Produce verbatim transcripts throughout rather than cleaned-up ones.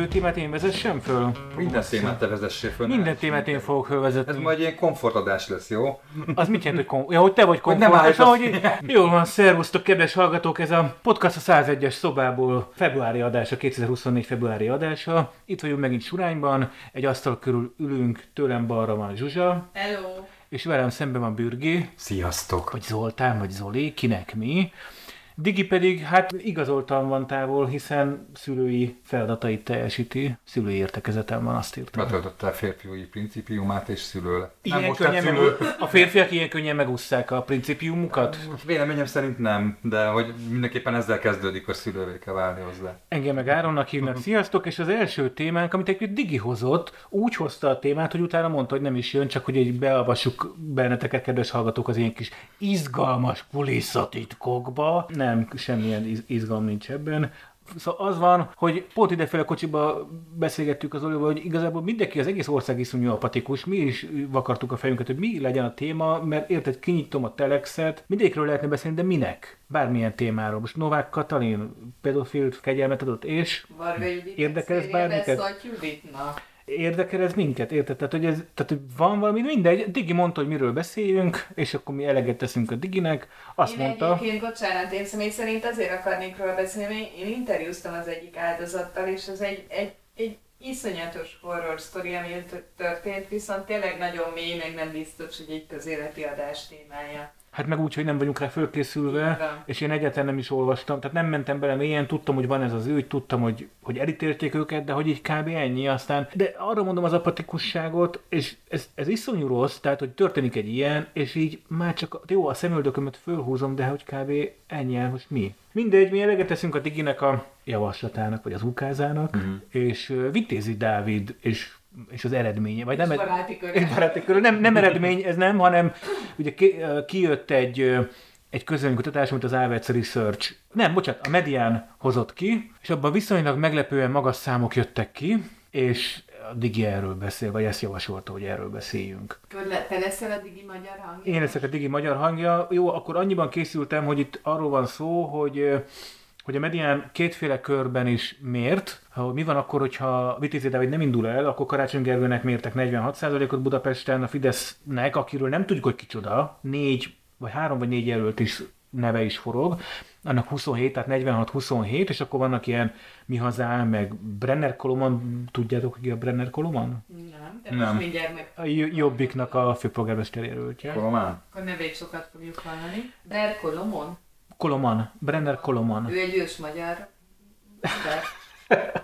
fő témát én vezessem föl? Minden témát te vezessél föl. Minden témát én fogok fölvezetni. Ez majd ilyen komfortadás lesz, jó? Az mit jelent, hogy, kom- ja, hogy te vagy komfortadás? Hogy jól van, szervusztok, kedves hallgatók, ez a podcast a százegyes szobából februári adása, kétezer-huszonnégy februári adása. Itt vagyunk megint Surányban, egy asztal körül ülünk, tőlem balra van Zsuzsa. Hello! És velem szemben van Bürgi. Sziasztok! Vagy Zoltán, vagy Zoli, kinek mi. Digi pedig hát igazoltan van távol, hiszen szülői feladatait teljesíti. Szülői értekezeten van, azt írtam. Betöltötte férfiúi principiumát és szülő lett. Nem most hát szülő. A férfiak ilyen könnyen megússzák a principiumukat? Véleményem szerint nem, de hogy mindenképpen ezzel kezdődik, hogy szülővé kell válni hozzá. Engem meg Áronnak hívnak, sziasztok, és az első témánk, amit egy Digi hozott, úgy hozta a témát, hogy utána mondta, hogy nem is jön, csak hogy beavassuk benneteket, kedves hallgatók, az ilyen kis izgalmas kulisszatitkokba. Nem, semmilyen izgalom nincs ebben. Szóval az van, hogy pont ideféle kocsiba beszélgettük az Zolival, hogy igazából mindenki, az egész ország iszonyú apatikus, mi is vakartuk a fejünket, hogy mi legyen a téma, mert érted, kinyitom a telexet, mindegyikről lehetne beszélni, de minek? Bármilyen témáról. Most Novák Katalin pedofilt kegyelmet adott, és érdekel ez bármiket? Érdekel ez minket, érted? Tehát, hogy, ez, tehát, hogy van valami, mindegy. Digi mondta, hogy miről beszéljünk, és akkor mi eleget teszünk a Diginek. Azt én mondta... Egyébként, bocsánat, én személy szerint azért akarnék róla beszélni, én interjúztam az egyik áldozattal, és az egy, egy, egy iszonyatos horror sztori, ami történt, viszont tényleg nagyon mély, meg nem biztos, hogy egy közéleti adás témája. Hát meg úgy, hogy nem vagyunk rá fölkészülve, de. És én egyáltalán nem is olvastam, tehát nem mentem bele mélyen, tudtam, hogy van ez az ügy, tudtam, hogy, hogy elítélték őket, de hogy így kb. Ennyi aztán. De arra mondom az apatikusságot, és ez, ez iszonyú rossz, tehát hogy történik egy ilyen, és így már csak jó, a szemöldökömet fölhúzom, de hogy kb. Ennyi el, most mi? Mindegy, mi eleget teszünk a Diginek a javaslatának, vagy az ukázának, mm-hmm. és uh, Vitézy Dávid, és és az eredménye, vagy nem, baráti körül. nem, nem eredmény, ez nem, hanem ugye ki, kijött egy, egy közönkutatás, amit az Envec Research, nem, bocsánat, a Median hozott ki, és abban viszonylag meglepően magas számok jöttek ki, és a Digi erről beszél, vagy ezt javasolta, hogy erről beszéljünk. Te leszel a Digi magyar hangja? Én leszek a Digi magyar hangja. Jó, akkor annyiban készültem, hogy itt arról van szó, hogy hogy a Medián kétféle körben is mért, hogy mi van akkor, hogyha Vitézy Dávid nem indul el, akkor Karácsony Gergőnek mértek negyvenhat százalékot Budapesten, a Fidesznek, akiről nem tudjuk, hogy kicsoda, négy, vagy három, vagy négy jelölt is neve is forog, annak huszonhét, tehát negyvenhat huszonhét, és akkor vannak ilyen Mihazá, meg Brenner Koloman, tudjátok, ki a Brenner Koloman? Nem, de most mindjárt meg. A Jobbiknak a főpolgármester jelöltje. Koloman. Akkor nevét sokat fogjuk hallani. Brenner Koloman. Koloman, Brenner Koloman. Ő egy ős magyar. De.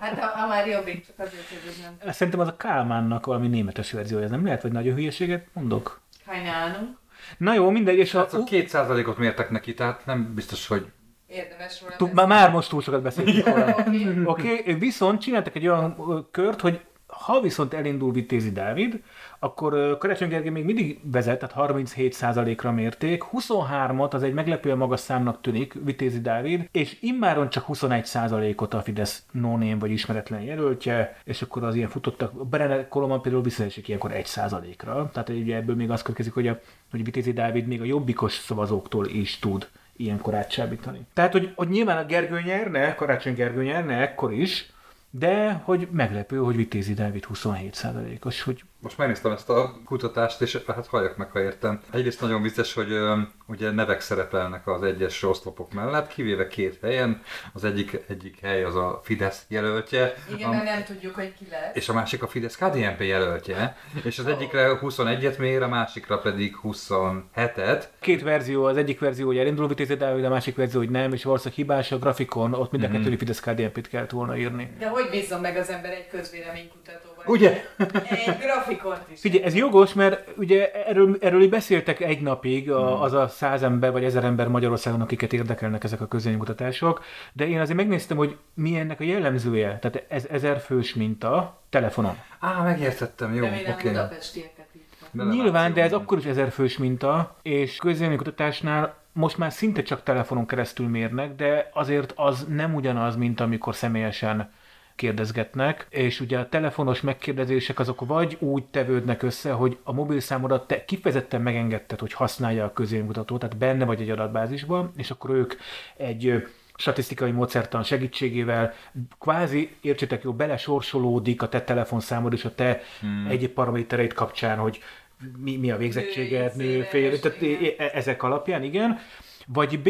Hát ha, ha már Jobbik, csak azért, hogy nem. Szerintem az a Kálmánnak valami németes verziója, ez nem lehet, vagy nagyon hülyeséget mondok? Hajnálunk. Na jó, mindegy, és hát a... Hát két százalékot mértek neki, tehát nem biztos, hogy... Érdemes volna T- már, már most túl sokat beszéltünk. Oké, okay. okay, viszont csináltak egy olyan kört, hogy ha viszont elindul Vitézy Dávid, akkor Karácsony Gergely még mindig vezet, tehát harminchét százalékra mérték, huszonhármat, az egy meglepően magas számnak tűnik Vitézy Dávid, és immáron csak huszonegy százalékot a Fidesz no-name vagy ismeretlen jelöltje, és akkor az ilyen futottak, Brenner Koloman például visszaesik ilyenkor egy százalékra, tehát ugye ebből még az következik, hogy, a, hogy Vitézy Dávid még a jobbikos szavazóktól is tud ilyenkor átsábítani. Tehát, hogy, hogy nyilván a Gergő nyerne, Karácsony Gergő nyerne ekkor is, de hogy meglepő, hogy Vitézy Dávid huszonhét százalékos, hogy... Most megnéztem ezt a kutatást, és hát halljak meg, ha értem. Egyrészt nagyon vicces, hogy ö, ugye nevek szerepelnek az egyes oszlopok mellett, kivéve két helyen. Az egyik, egyik hely az a Fidesz jelöltje. Igen, a, mert nem tudjuk, hogy ki lesz. És a másik a Fidesz ká dé en pé jelöltje. És az egyikre huszonegyet mér, a másikra pedig huszonhetet. Két verzió, az egyik verzió, hogy elindul Vitézy Dávid, a másik verzió, hogy nem, és valószínűleg hibás a grafikon, ott mind a kettőri Fidesz ká dé en pét kellett volna írni. De hogy bízzon meg az ember egy közvéleménykutatóban? Ugye? Egy grafik. Figyelj, ez jogos, mert ugye erről, erről beszéltek egy napig a, az a száz ember vagy ezer ember Magyarországon, akiket érdekelnek ezek a közönkutatások, de én azért megnéztem, hogy mi ennek a jellemzője. Tehát ez ezer fős minta telefonon. Á, megértettem, jó, oké. Okay. Nyilván, de ez akkor is ezer fős minta, és közönkutatásnál most már szinte csak telefonon keresztül mérnek, de azért az nem ugyanaz, mint amikor személyesen kérdezgetnek, és ugye a telefonos megkérdezések azok vagy úgy tevődnek össze, hogy a mobilszámodat te kifejezetten megengedted, hogy használja a közémutatót, tehát benne vagy egy adatbázisban, és akkor ők egy statisztikai módszertan segítségével kvázi, értsétek jól, belesorsolódik a te telefonszámod és a te hmm. egyéb paramétereid kapcsán, hogy mi, mi a végzettséged, nőfél, tehát ezek alapján, igen. Vagy B,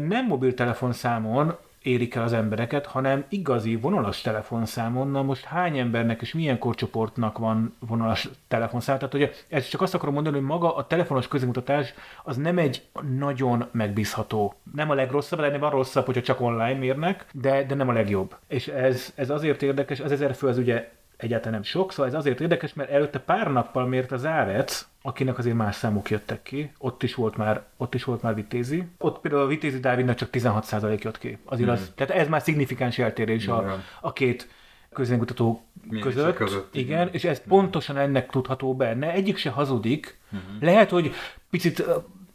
nem mobiltelefonszámon érik el az embereket, hanem igazi vonalas telefonszámon. Na most hány embernek és milyen korcsoportnak van vonalas telefonszám? Tehát ugye ezt csak azt akarom mondani, hogy maga a telefonos közmutatás az nem egy nagyon megbízható. Nem a legrosszabb, de nem a rosszabb, hogyha csak online mérnek, de, de nem a legjobb. És ez, ez azért érdekes, az ezer fő az ugye egyáltalán nem sok, szóval ez azért érdekes, mert előtte pár nappal mért az Árec, akinek azért más számok jöttek ki, ott is volt már, ott is volt már Vitézy. Ott például a Vitézy Dávidnak csak tizenhat százalék jött ki. Azért hmm. az, tehát ez már szignifikáns eltérés a, a két közönkutató között. között. Igen, igen, és ez pontosan ennek tudható benne. Egyik se hazudik. Hmm. Lehet, hogy picit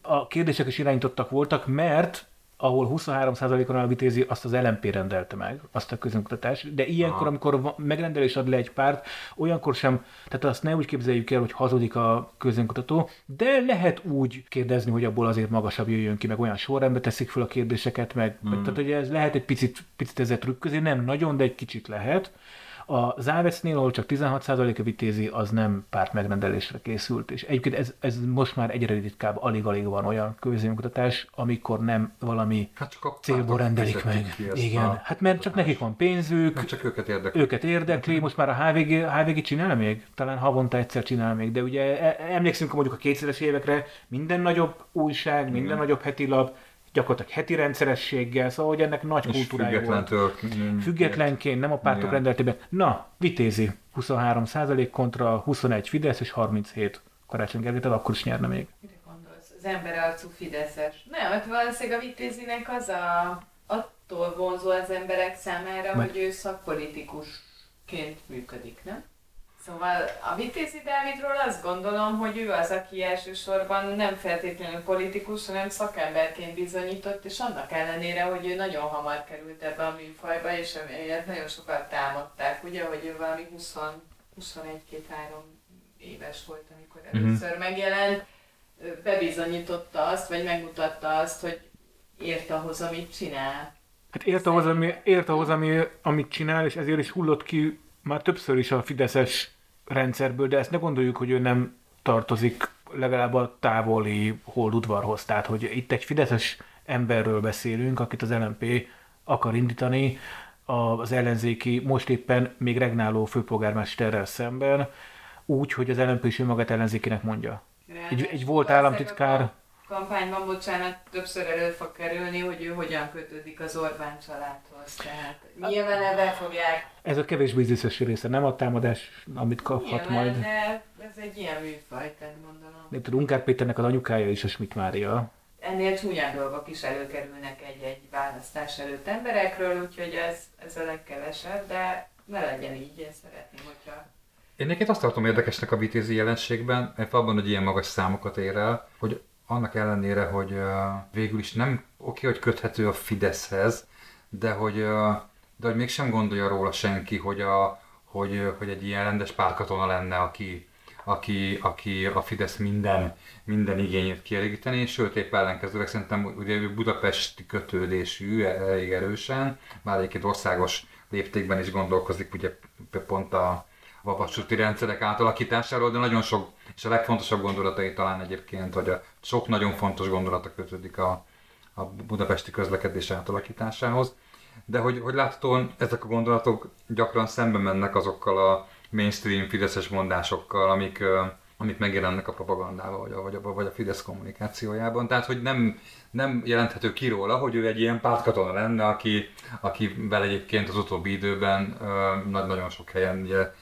a kérdések is irányítottak voltak, mert ahol huszonhárom százalékon a Vitézy, azt az el em pé rendelte meg, azt a közönkutatás. De ilyenkor, aha, amikor megrendelés ad le egy párt, olyankor sem, tehát azt ne úgy képzeljük el, hogy hazudik a közönkutató, de lehet úgy kérdezni, hogy abból azért magasabb jöjjön ki, meg olyan sorrendbe teszik fel a kérdéseket, meg, mm. tehát hogy ez lehet egy picit, picit ezzel trükköző, nem nagyon, de egy kicsit lehet. A Závecnél, ahol csak tizenhat százalék a Vitézy, az nem párt megrendelésre készült. És egyébként ez, ez most már egyre ritkább, alig-alig van olyan közvéleménykutatás, amikor nem valami hát célból rendelik meg. Igen, hát mert csak nekik van pénzük, hát csak őket érdekli. Őket érdekli. Most már a há vé gé, há vé gé csinál még? Talán havonta egyszer csinál még, de ugye emlékszünk mondjuk a kétszeres évekre, minden nagyobb újság, minden hmm. nagyobb hetilap, gyakorlatilag heti rendszerességgel, szóval, hogy ennek nagy kultúrája volt. Függetlenként, nem a pártok rendeltében. Na, Vitézy, huszonhárom százalék kontra huszonegy Fidesz és harminchét Karácsony Gergely, tehát akkor is nyerne még. Mire gondolsz? Az ember arcú Fideszes. Nem, hát valószínűleg a Vitézynek az a, attól vonzó az emberek számára, mert hogy ő szakpolitikusként működik, nem? Szóval a Vitézy Dávidról azt gondolom, hogy ő az, aki elsősorban nem feltétlenül politikus, hanem szakemberként bizonyított, és annak ellenére, hogy ő nagyon hamar került ebbe a műfajba, és emiatt nagyon sokat támadták, ugye, hogy ő valami huszonegy-huszonhárom éves volt, amikor először megjelent, bebizonyította azt, vagy megmutatta azt, hogy ért ahhoz, amit csinál. Hát ért ahhoz, ami, ért ahhoz ami, amit csinál, és ezért is hullott ki már többször is a fideszes rendszerből, de ezt ne gondoljuk, hogy ő nem tartozik legalább a távoli holdudvarhoz. Tehát, hogy itt egy fideszes emberről beszélünk, akit az el em pé akar indítani az ellenzéki, most éppen még regnáló főpolgármesterrel szemben, úgy, hogy az el em pé is önmagát ellenzékinek mondja. Egy, egy volt államtitkár... A kampányban, bocsánat, többször elő fog kerülni, hogy ő hogyan kötődik az Orbán családhoz. Tehát nyilván ebben fogják... Ez a kevés bizonyos része, nem a támadás, amit kaphat nyilván, majd. De ez egy ilyen műfaj, tehát mondanom. Én tudom, Unkár Péternek az anyukája is a Schmidt Mária. Ennél csúnyán dolgok is előkerülnek egy-egy választás előtt emberekről, úgyhogy ez, ez a legkevesebb, de ne legyen így, én szeretném, hogyha... Én neked azt tartom érdekesnek a Vitézy jelenségben, mert abban, hogy ilyen magas számokat ér el, hogy annak ellenére, hogy végül is nem oké, hogy köthető a Fideszhez, de hogy, de hogy mégsem gondolja róla senki, hogy, a, hogy, hogy egy ilyen rendes pártkatona lenne, aki, aki, aki a Fidesz minden, minden igényét kielégíteni, és sőt épp ellenkezőleg szerintem ugye budapesti kötődésű elég erősen, már egyébként országos léptékben is gondolkozik ugye pont a a vasúti rendszerek átalakításáról, de nagyon sok, és a legfontosabb gondolatai talán egyébként, hogy a sok nagyon fontos gondolata kötődik a, a budapesti közlekedés átalakításához, de hogy, hogy láthatóan ezek a gondolatok gyakran szembe mennek azokkal a mainstream fideszes mondásokkal, amik, amik megjelennek a propagandával, vagy a, vagy a, vagy a Fidesz kommunikációjában, tehát hogy nem, nem jelenthető ki róla, hogy ő egy ilyen pártkatona lenne, aki, akivel egyébként az utóbbi időben nagyon sok helyen ugye,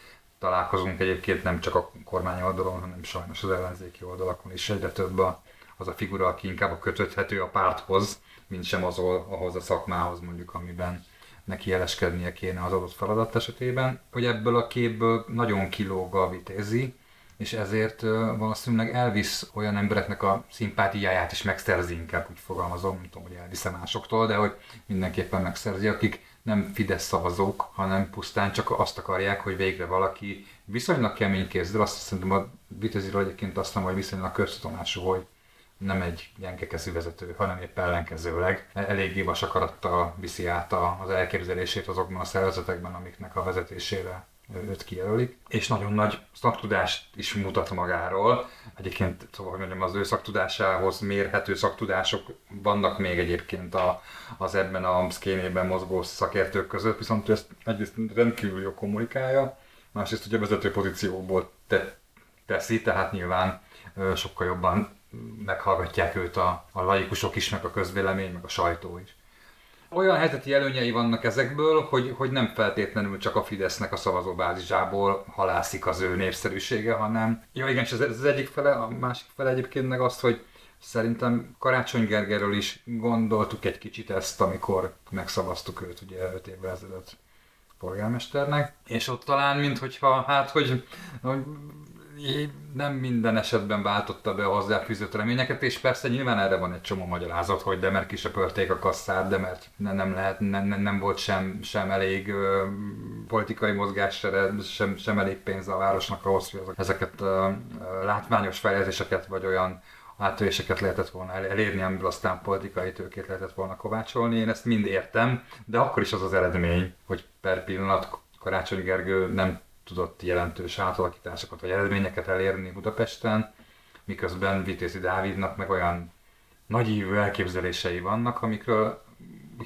találkozunk egyébként nem csak a kormány oldalon, hanem sajnos az ellenzéki oldalakon is egyre több a, az a figura, aki inkább a köthethető a párthoz, mint sem az, ahhoz a szakmához mondjuk, amiben neki jeleskednie kéne az adott feladat esetében. Hogy ebből a képből nagyon kilóg a Vitézy, és ezért valószínűleg elvisz olyan embereknek a szimpátiáját is megszerzi, inkább úgy fogalmazom, nem tudom, hogy elvisz-e másoktól, de hogy mindenképpen megszerzi, akik nem Fidesz szavazók, hanem pusztán csak azt akarják, hogy végre valaki viszonylag kemény kézzel, azt szerintem a Vitézyről egyébként azt mondom, hogy viszonylag köztudomású, hogy nem egy gyengekeszű vezető, hanem épp ellenkezőleg eléggé vasakarattal viszi át az elképzelését azokban a szervezetekben, amiknek a vezetésére őt kijelölik. És nagyon nagy szaktudást is mutat magáról. Egyébként, szóval mondjam, az ő szaktudásához mérhető szaktudások vannak még egyébként a, az ebben a szkénében mozgó szakértők között, viszont ő ezt egyrészt rendkívül jó kommunikálja, másrészt ugye vezető pozícióból te, teszi, tehát nyilván sokkal jobban meghallgatják őt a, a laikusok is, meg a közvélemény, meg a sajtó is. Olyan helyzeti előnyei vannak ezekből, hogy, hogy nem feltétlenül csak a Fidesznek a szavazóbázisából halászik az ő népszerűsége, hanem... Ja igen, és ez, ez az egyik fele, a másik fele egyébként meg az, hogy szerintem Karácsony Gergelyről is gondoltuk egy kicsit ezt, amikor megszavaztuk őt ugye öt évvel ezelőtt polgármesternek, és ott talán minthogyha, hát hogy... nem minden esetben váltotta be a hozzáfűzött reményeket, és persze nyilván erre van egy csomó magyarázat, hogy de mert kisöpörték a kasszát, de mert nem, lehet, nem, nem volt sem, sem elég ö, politikai mozgástere, sem, sem elég pénz a városnak ahhoz, hogy ezeket ö, ö, látványos fejlesztéseket vagy olyan áttöréseket lehetett volna elérni, amiből aztán politikai tőkét lehetett volna kovácsolni. Én ezt mind értem, de akkor is az az eredmény, hogy per pillanat Karácsony Gergő nem tudott jelentős átalakításokat vagy eredményeket elérni Budapesten, miközben Vitézy Dávidnak meg olyan nagyívű elképzelései vannak, amikről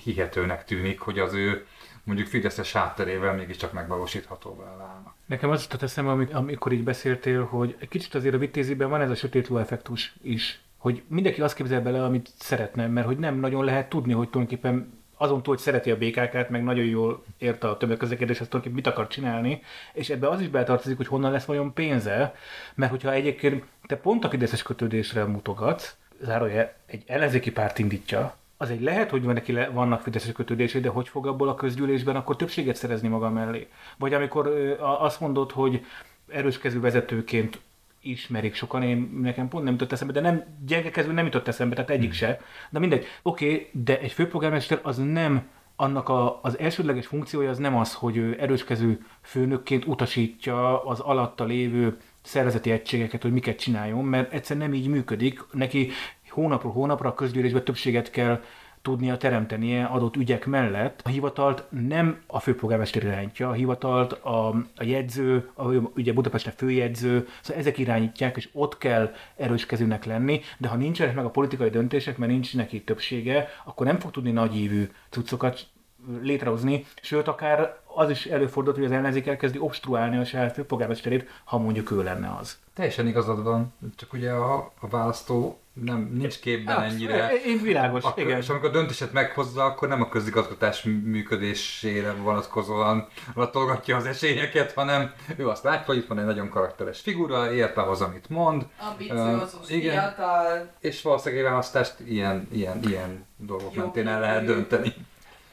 hihetőnek tűnik, hogy az ő mondjuk fideszes hátterével mégiscsak megvalósíthatóvá válnak. Nekem az jutott eszembe, amikor így beszéltél, hogy egy kicsit azért a Vitézyben van ez a sötét ló effektus is, hogy mindenki azt képzel bele, amit szeretne, mert hogy nem nagyon lehet tudni, hogy tulajdonképpen azon túl, hogy szereti a bé ká ká-t, meg nagyon jól érte a tömegközlekedés, azt tulajdonképpen mit akar csinálni, és ebbe az is beletartozik, hogy honnan lesz vajon pénze, mert hogyha egyébként te pont a fideszes kötődésre mutogatsz, zárója, egy ellenzéki párt indítja, az egy lehet, hogy neki le, vannak fideszes kötődései, de hogy fog abból a közgyűlésben akkor többséget szerezni maga mellé? Vagy amikor ö, azt mondod, hogy erős kezű vezetőként ismerik sokan, én nekem pont nem jutott eszembe, de nem, gyengekezül nem jutott eszembe, tehát egyik se. De mindegy, oké, okay, de egy főpolgármester az nem, annak a, az elsődleges funkciója az nem az, hogy ő erőskező főnökként utasítja az alatta lévő szervezeti egységeket, hogy miket csináljon, mert egyszerűen nem így működik, neki hónapról hónapra a közgyűlésben többséget kell tudnia teremtenie adott ügyek mellett. A hivatalt nem a főpolgármester irányítja, a hivatalt a, a jegyző, a, ugye Budapesten főjegyző, szóval ezek irányítják, és ott kell erős kezűnek lenni, de ha nincsenek meg a politikai döntések, mert nincs neki többsége, akkor nem fog tudni nagyívű cuccokat létrehozni, sőt akár az is előfordult, hogy az ellenzék elkezdi obstruálni a saját főpolgármesterét, ha mondjuk ő lenne az. Teljesen igazad van, csak ugye a, a választó nem, nincs képben hát, ennyire. Én világos, akkor, igen. És amikor a döntéset meghozza, akkor nem a közigazgatás működésére vonatkozóan latolgatja az esényeket, hanem ő azt látja, hogy itt van egy nagyon karakteres figura, érte ahhoz, amit mond. Ambiciózus, uh, fiatal. És valószínűleg egy választást ilyen, ilyen, ilyen dolgok jó, mentén el lehet dönteni.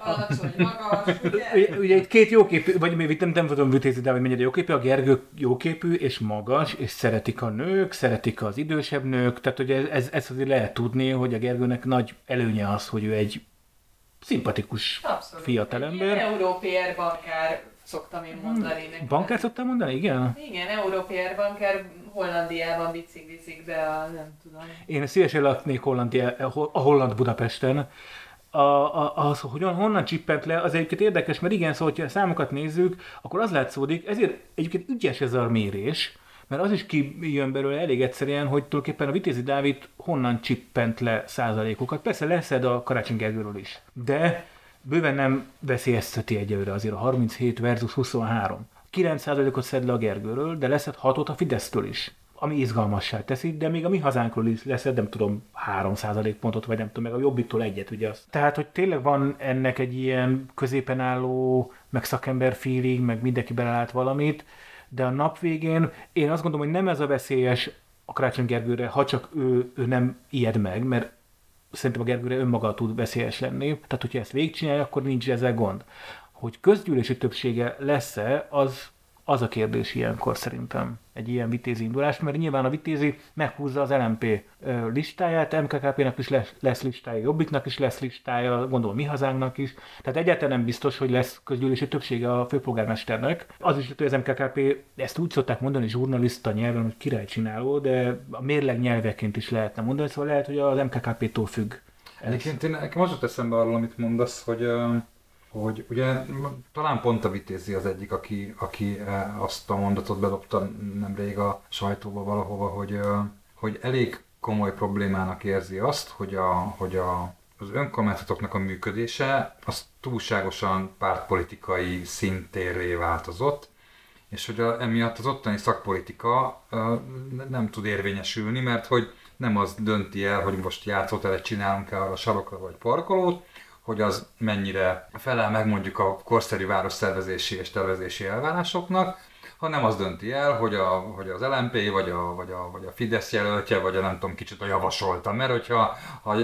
Alacsony, magas, ugye? Ugye itt két jóképű, vagy még nem, nem tudom Vitézy Dávid mennyire jóképű, a Gergő jóképű és magas, és szeretik a nők, szeretik az idősebb nők, tehát ugye ez, ez azért lehet tudni, hogy a Gergőnek nagy előnye az, hogy ő egy szimpatikus abszolút fiatalember. Én európér bankár szoktam én mondani. Hmm. Bankár szoktam mondani? Igen? Igen, európér bankár. Hollandiában biciklizik be a nem tudom. Én szívesen laknék a holland Budapesten. A, a, az, hogy honnan csippent le, az egyébként érdekes, mert igen, szóval, hogyha a számokat nézzük, akkor az látszódik, ezért egyébként ügyes ez a mérés, mert az is kijön belőle elég egyszerűen, hogy tulajdonképpen a Vitézy Dávid honnan csippent le százalékokat. Persze leszed a Karácsony Gergőről is, de bőven nem veszélyezteti egyelőre azért a harminchét versus huszonhárom. kilenc százalékot szed le a Gergőről, de leszed hatot a Fidesztől is, ami izgalmassá teszi, de még a Mi Hazánkról is lesz, nem tudom, három százalékpontot, vagy nem tudom, meg a Jobbiktól egyet, ugye azt. Tehát, hogy tényleg van ennek egy ilyen középen álló, meg szakember feeling, meg mindenki belelát valamit, de a nap végén én azt gondolom, hogy nem ez a veszélyes a Karácsony Gergőre, ha csak ő, ő nem ijed meg, mert szerintem a Gergőre önmaga tud veszélyes lenni, tehát hogyha ezt végigcsinálja, akkor nincs ezzel gond. Hogy közgyűlési többsége lesz-e, az Az a kérdés ilyenkor szerintem egy ilyen Vitézy indulás, mert nyilván a Vitézy meghúzza az el em pé listáját, em ká ká pének is lesz, lesz listája, Jobbiknak is lesz listája, gondolom Mi Hazánknak is. Tehát egyáltalán nem biztos, hogy lesz közgyűlési többsége a főpolgármesternek. Az is, hogy az em ká ká pé, ezt úgy szokták mondani zsurnalista nyelven, hogy királycsináló, de a mérleg nyelveként is lehetne mondani, szóval lehet, hogy az em ká ká pétől függ. Egyébként én nekem az jut eszembe arról, amit mondasz, hogy... hogy ugye talán pont a Vitézy az egyik, aki, aki azt a mondatot bedobta nemrég a sajtóba valahova, hogy, hogy elég komoly problémának érzi azt, hogy, a, hogy a, az önkormányzatoknak a működése az túlságosan pártpolitikai szintérré változott, és hogy a, emiatt az ottani szakpolitika nem tud érvényesülni, mert hogy nem az dönti el, hogy most játszóteret csinálunk-e arra sarokra vagy parkolót, hogy az mennyire felel meg mondjuk a korszerű városszervezési és tervezési elvárásoknak, hanem az dönti el, hogy, a, hogy az el em pé, vagy a, vagy, a, vagy a Fidesz jelöltje, vagy a nem tudom, kicsit a javasolta. Mert hogyha ha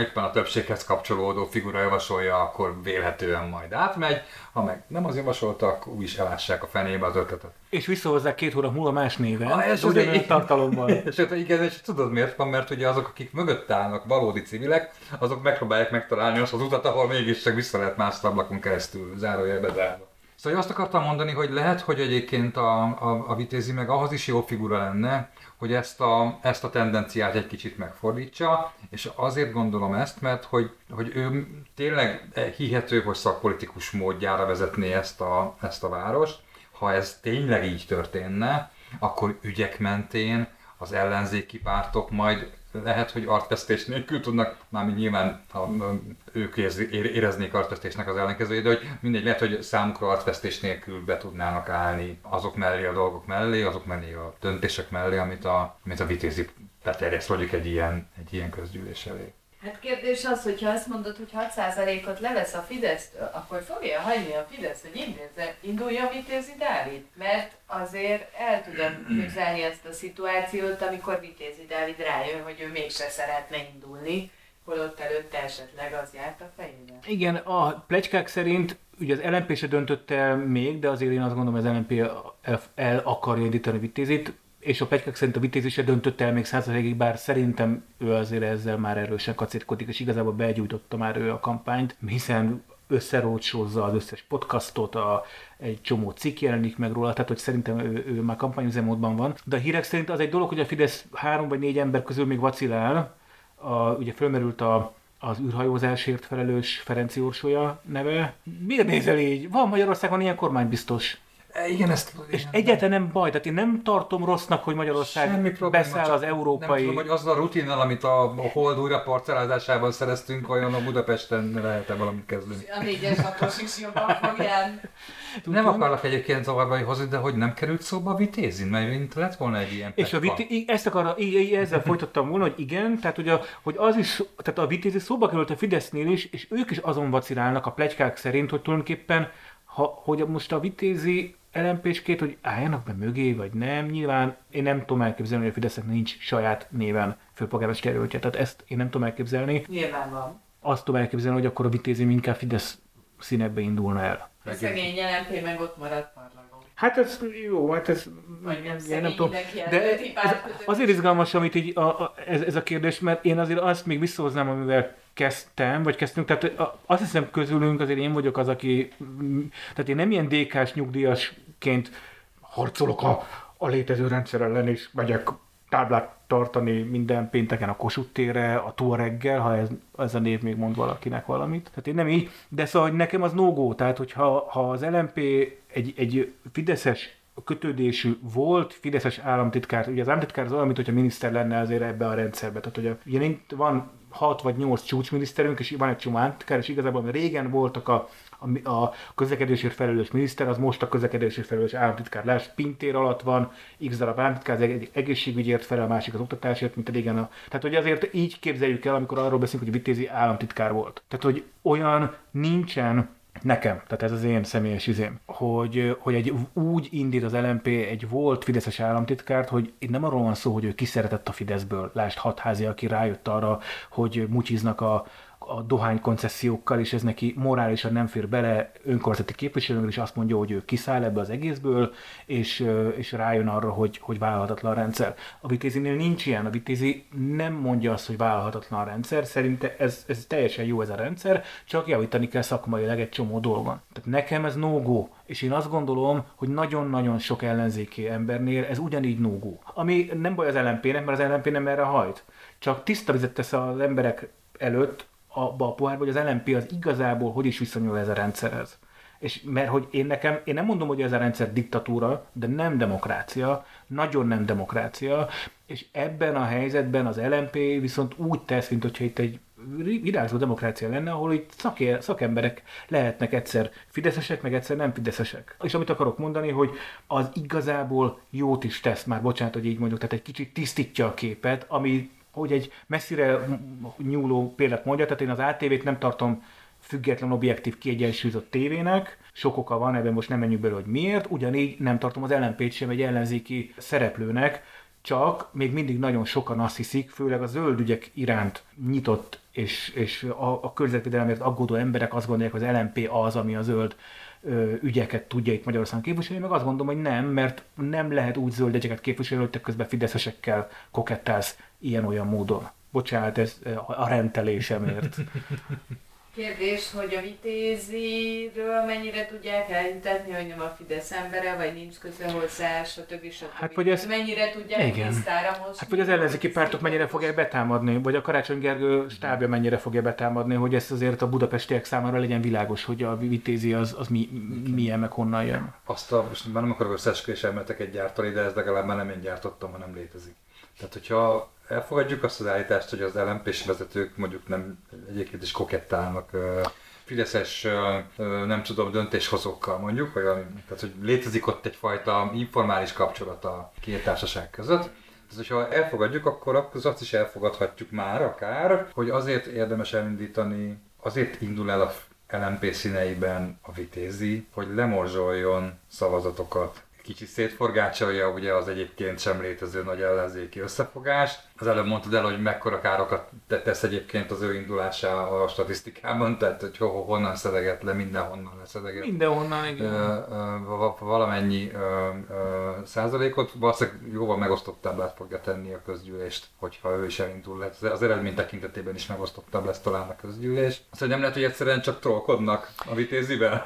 éppen a többséghez kapcsolódó figura javasolja, akkor vélhetően majd átmegy, ha meg nem az javasolta, akkor úgy is elássák a fenébe az ötletet. És visszahozzák két hónap múlva más néven, a, és ugyanolyan én... tartalomban. És igen, és tudod miért van, mert ugye azok, akik mögött állnak, valódi civilek, azok megpróbálják megtalálni azt az utat, ahol mégis csak vissza lehet más ablakon keresztül, zárójelbe zárva. Szóval azt akartam mondani, hogy lehet, hogy egyébként a, a, a Vitézy meg ahhoz is jó figura lenne, hogy ezt a, ezt a tendenciát egy kicsit megfordítsa, és azért gondolom ezt, mert hogy, hogy ő tényleg hihető, hogy szakpolitikus módjára vezetné ezt a, ezt a várost. Ha ez tényleg így történne, akkor ügyek mentén az ellenzéki pártok majd lehet, hogy artvesztés nélkül tudnak, mármint nyilván ha ők éreznék artvesztésnek az ellenkezőjét, de hogy mindegy, lehet, hogy számukra artvesztés nélkül be tudnának állni azok mellé, a dolgok mellé, azok mellé, a döntések mellé, amit a, amit a Vitézy beterjeszt mondjuk egy ilyen, egy ilyen közgyűlés elé. Hát kérdés az, hogyha azt mondod, hogy hat százalékot levesz a Fidesztől, akkor fogja hagyni a Fidesz, hogy induljon Vitézy Dávid? Mert azért el tudom képzelni ezt a szituációt, amikor Vitézy Dávid rájön, hogy ő mégse szeretne indulni, holott előtte esetleg az járt a fejében. Igen, a pletykák szerint ugye az el em pé se döntött el még, de azért én azt gondolom, hogy az el em pé el akarja indítani Vitézyt, és a pletykák szerint a Vitézy se döntött el még százalékig, bár szerintem ő azért ezzel már erősen kacérkodik, és igazából begyújtotta már ő a kampányt, hiszen összerócsózza az összes podcastot, a, egy csomó cikk jelenik meg róla, tehát hogy szerintem ő, ő már kampányüzemmódban van. De a hírek szerint az egy dolog, hogy a Fidesz három vagy négy ember közül még vacilál, a, ugye fölmerült a az űrhajózásért felelős Ferenci Orsolya neve. Miért nézel így? Van Magyarországon ilyen kormány biztos. Igen, ezt, és igen, egyáltalán nem baj, tehát én nem tartom rossznak, hogy Magyarország beszáll az európai... Nem tudom, hogy azzal a rutinnal, amit a, a hold újra parcelázásával szereztünk, olyan a Budapesten lehet-e valamit kezdeni. A négyes hatos is jobban fogján. Nem akarlak egyébként zavarba hozni, de hogy nem került szóba a Vitézyn, mert lett volna egy ilyen és a Vitézy, ezt akar, ezzel folytattam volna, hogy igen, tehát ugye, hogy az is, tehát a Vitézy szóba került a Fidesznél is, és ők is azon vacilálnak a pletykák szerint, hogy tulajdonképpen, ha, hogy most a Vitézy el em pé-skét, hogy álljanak be mögé, vagy nem. Nyilván én nem tudom elképzelni, hogy a Fidesznek nincs saját néven főpolgármester jelöltje. Tehát ezt én nem tudom elképzelni. Nyilván van. Azt tudom elképzelni, hogy akkor a Vitézy inkább Fidesz színekbe indulna el. A szegény el em pé meg ott maradt parlagon. Hát ez jó, hát ez... Vagy nem szegény, mindenki előtti párkötőt. Azért izgalmas, amit így a, a, ez, ez a kérdés, mert én azért azt még visszahoznám, amivel... kezdtem, vagy kezdtünk, tehát azt hiszem közülünk azért én vagyok az, aki, tehát én nem ilyen dé ká-s nyugdíjasként harcolok a, a létező rendszer ellen, és megyek táblát tartani minden pénteken a Kossuth térre, a Tuareggel, ha ez, ez a név még mond valakinek valamit. Tehát én nem így, de szóval nekem az no-go, tehát hogyha ha az el em pé egy, egy fideszes kötődésű volt fideszes államtitkár, ugye az államtitkár az olyan, mint hogyha miniszter lenne azért ebbe a rendszerbe, tehát ugye, ugye itt van hat vagy nyolc csúcsminiszterünk, és van egy csomó államtitkár, és igazából régen voltak a, a, a közlekedésért felelős miniszter, az most a közlekedésért felelős államtitkár. Lásd, Pintér alatt van, x darab államtitkár, az egy egészségügyért felel, a másik az oktatásért, mint a régen. A... Tehát, hogy azért így képzeljük el, amikor arról beszélünk, hogy Vitézy államtitkár volt. Tehát, hogy olyan nincsen nekem, tehát ez az én személyes izém, hogy, hogy egy, úgy indít az el em pé egy volt fideszes államtitkárt, hogy itt nem arról van szó, hogy ő kiszeretett a Fideszből, lásd Hatházi, aki rájött arra, hogy mutyiznak a a dohány koncesziókkal, és ez neki morálisan nem fér bele önkormányzati képviselőnek, és azt mondja, hogy ő kiszáll ebbe az egészből, és, és rájön arra, hogy, hogy vállalhatatlan a rendszer. A Vitézynél nincs ilyen, a Vitézy nem mondja azt, hogy vállalhatatlan a rendszer, szerinte ez, ez teljesen jó ez a rendszer, csak javítani kell szakmailag egy csomó dolgon. Tehát nekem ez no-go, és én azt gondolom, hogy nagyon-nagyon sok ellenzéki embernél ez ugyanígy no-go. Ami nem baj az el em pének, mert az el em pé nem erre hajt. Csak tiszta vizet tesz az emberek előtt abba a pohárba, hogy az el em pé az igazából hogy is viszonyul ez a rendszerhez. És mert hogy én nekem, én nem mondom, hogy ez a rendszer diktatúra, de nem demokrácia, nagyon nem demokrácia, és ebben a helyzetben az el em pé viszont úgy tesz, mint hogyha itt egy virágzó demokrácia lenne, ahol itt szaké, szakemberek lehetnek egyszer fideszesek, meg egyszer nem fideszesek. És amit akarok mondani, hogy az igazából jót is tesz, már bocsánat, hogy így mondjuk, tehát egy kicsit tisztítja a képet, ami hogy egy messzire nyúló példát mondja, tehát én az á té vét nem tartom független, objektív, kiegyensúlyozott tévének, sok oka van, ebben most nem menjünk bele, hogy miért, ugyanígy nem tartom az el em pét sem egy ellenzéki szereplőnek, csak még mindig nagyon sokan azt hiszik, főleg a zöld ügyek iránt nyitott és, és a, a környezetvédelemért aggódó emberek azt gondolják, hogy az el em pé az, ami a zöld ügyeket tudja itt Magyarországon képviselni, meg azt gondolom, hogy nem, mert nem lehet úgy zöld ügyeket képviselni, hogy te közben fideszesekkel kokettálsz ilyen-olyan módon. Bocsánat, ez a rendelésemért. Kérdés, hogy a Vitézyről mennyire tudják elhintetni, hogy nem a Fidesz embere, vagy nincs köze hozzá, stb. stb. Hát, vagy ez, mennyire tudják tisztára hozni? Hát, hogy az ellenzéki pártok mennyire fogják betámadni, vagy a Karácsony Gergő stábja mennyire fogja betámadni, hogy ez azért a budapestiek számára legyen világos, hogy a Vitézy az, az mi, milyen, meg honnan jön. Azt a, most már nem akarok összeesküvés elméletek egy gyártani, de ez legalább már nem én gyártottam, hanem létezik. Tehát, hogyha elfogadjuk azt az állítást, hogy az el em pés vezetők mondjuk nem egyébként is kokettálnak fideszes, nem tudom, döntéshozókkal mondjuk, olyan, tehát hogy létezik ott egyfajta informális kapcsolat a két társaság között. Tehát, hogyha elfogadjuk, akkor azt is elfogadhatjuk már akár, hogy azért érdemes elindítani, azért indul el a el em pé színeiben a Vitézy, hogy lemorzsoljon szavazatokat. Kicsit szétforgácsolja ugye az egyébként sem létező nagy ellenzéki összefogást. Az előbb mondtad el, hogy mekkora károkat tesz egyébként az ő indulása a statisztikában, tehát hogy ho, ho, honnan szedeget le, mindenhonnan leszedeget. Mindenhonnan, igen. Valamennyi ö, ö, százalékot, valószínűleg jóval megosztott táblát fogja tenni a közgyűlést, hogyha ő is elindul lesz. Az eredmény tekintetében is megosztott táblát lesz talán a közgyűlés. Szóval nem lehet, hogy egyszerűen csak trollkodnak a Vitézyvel?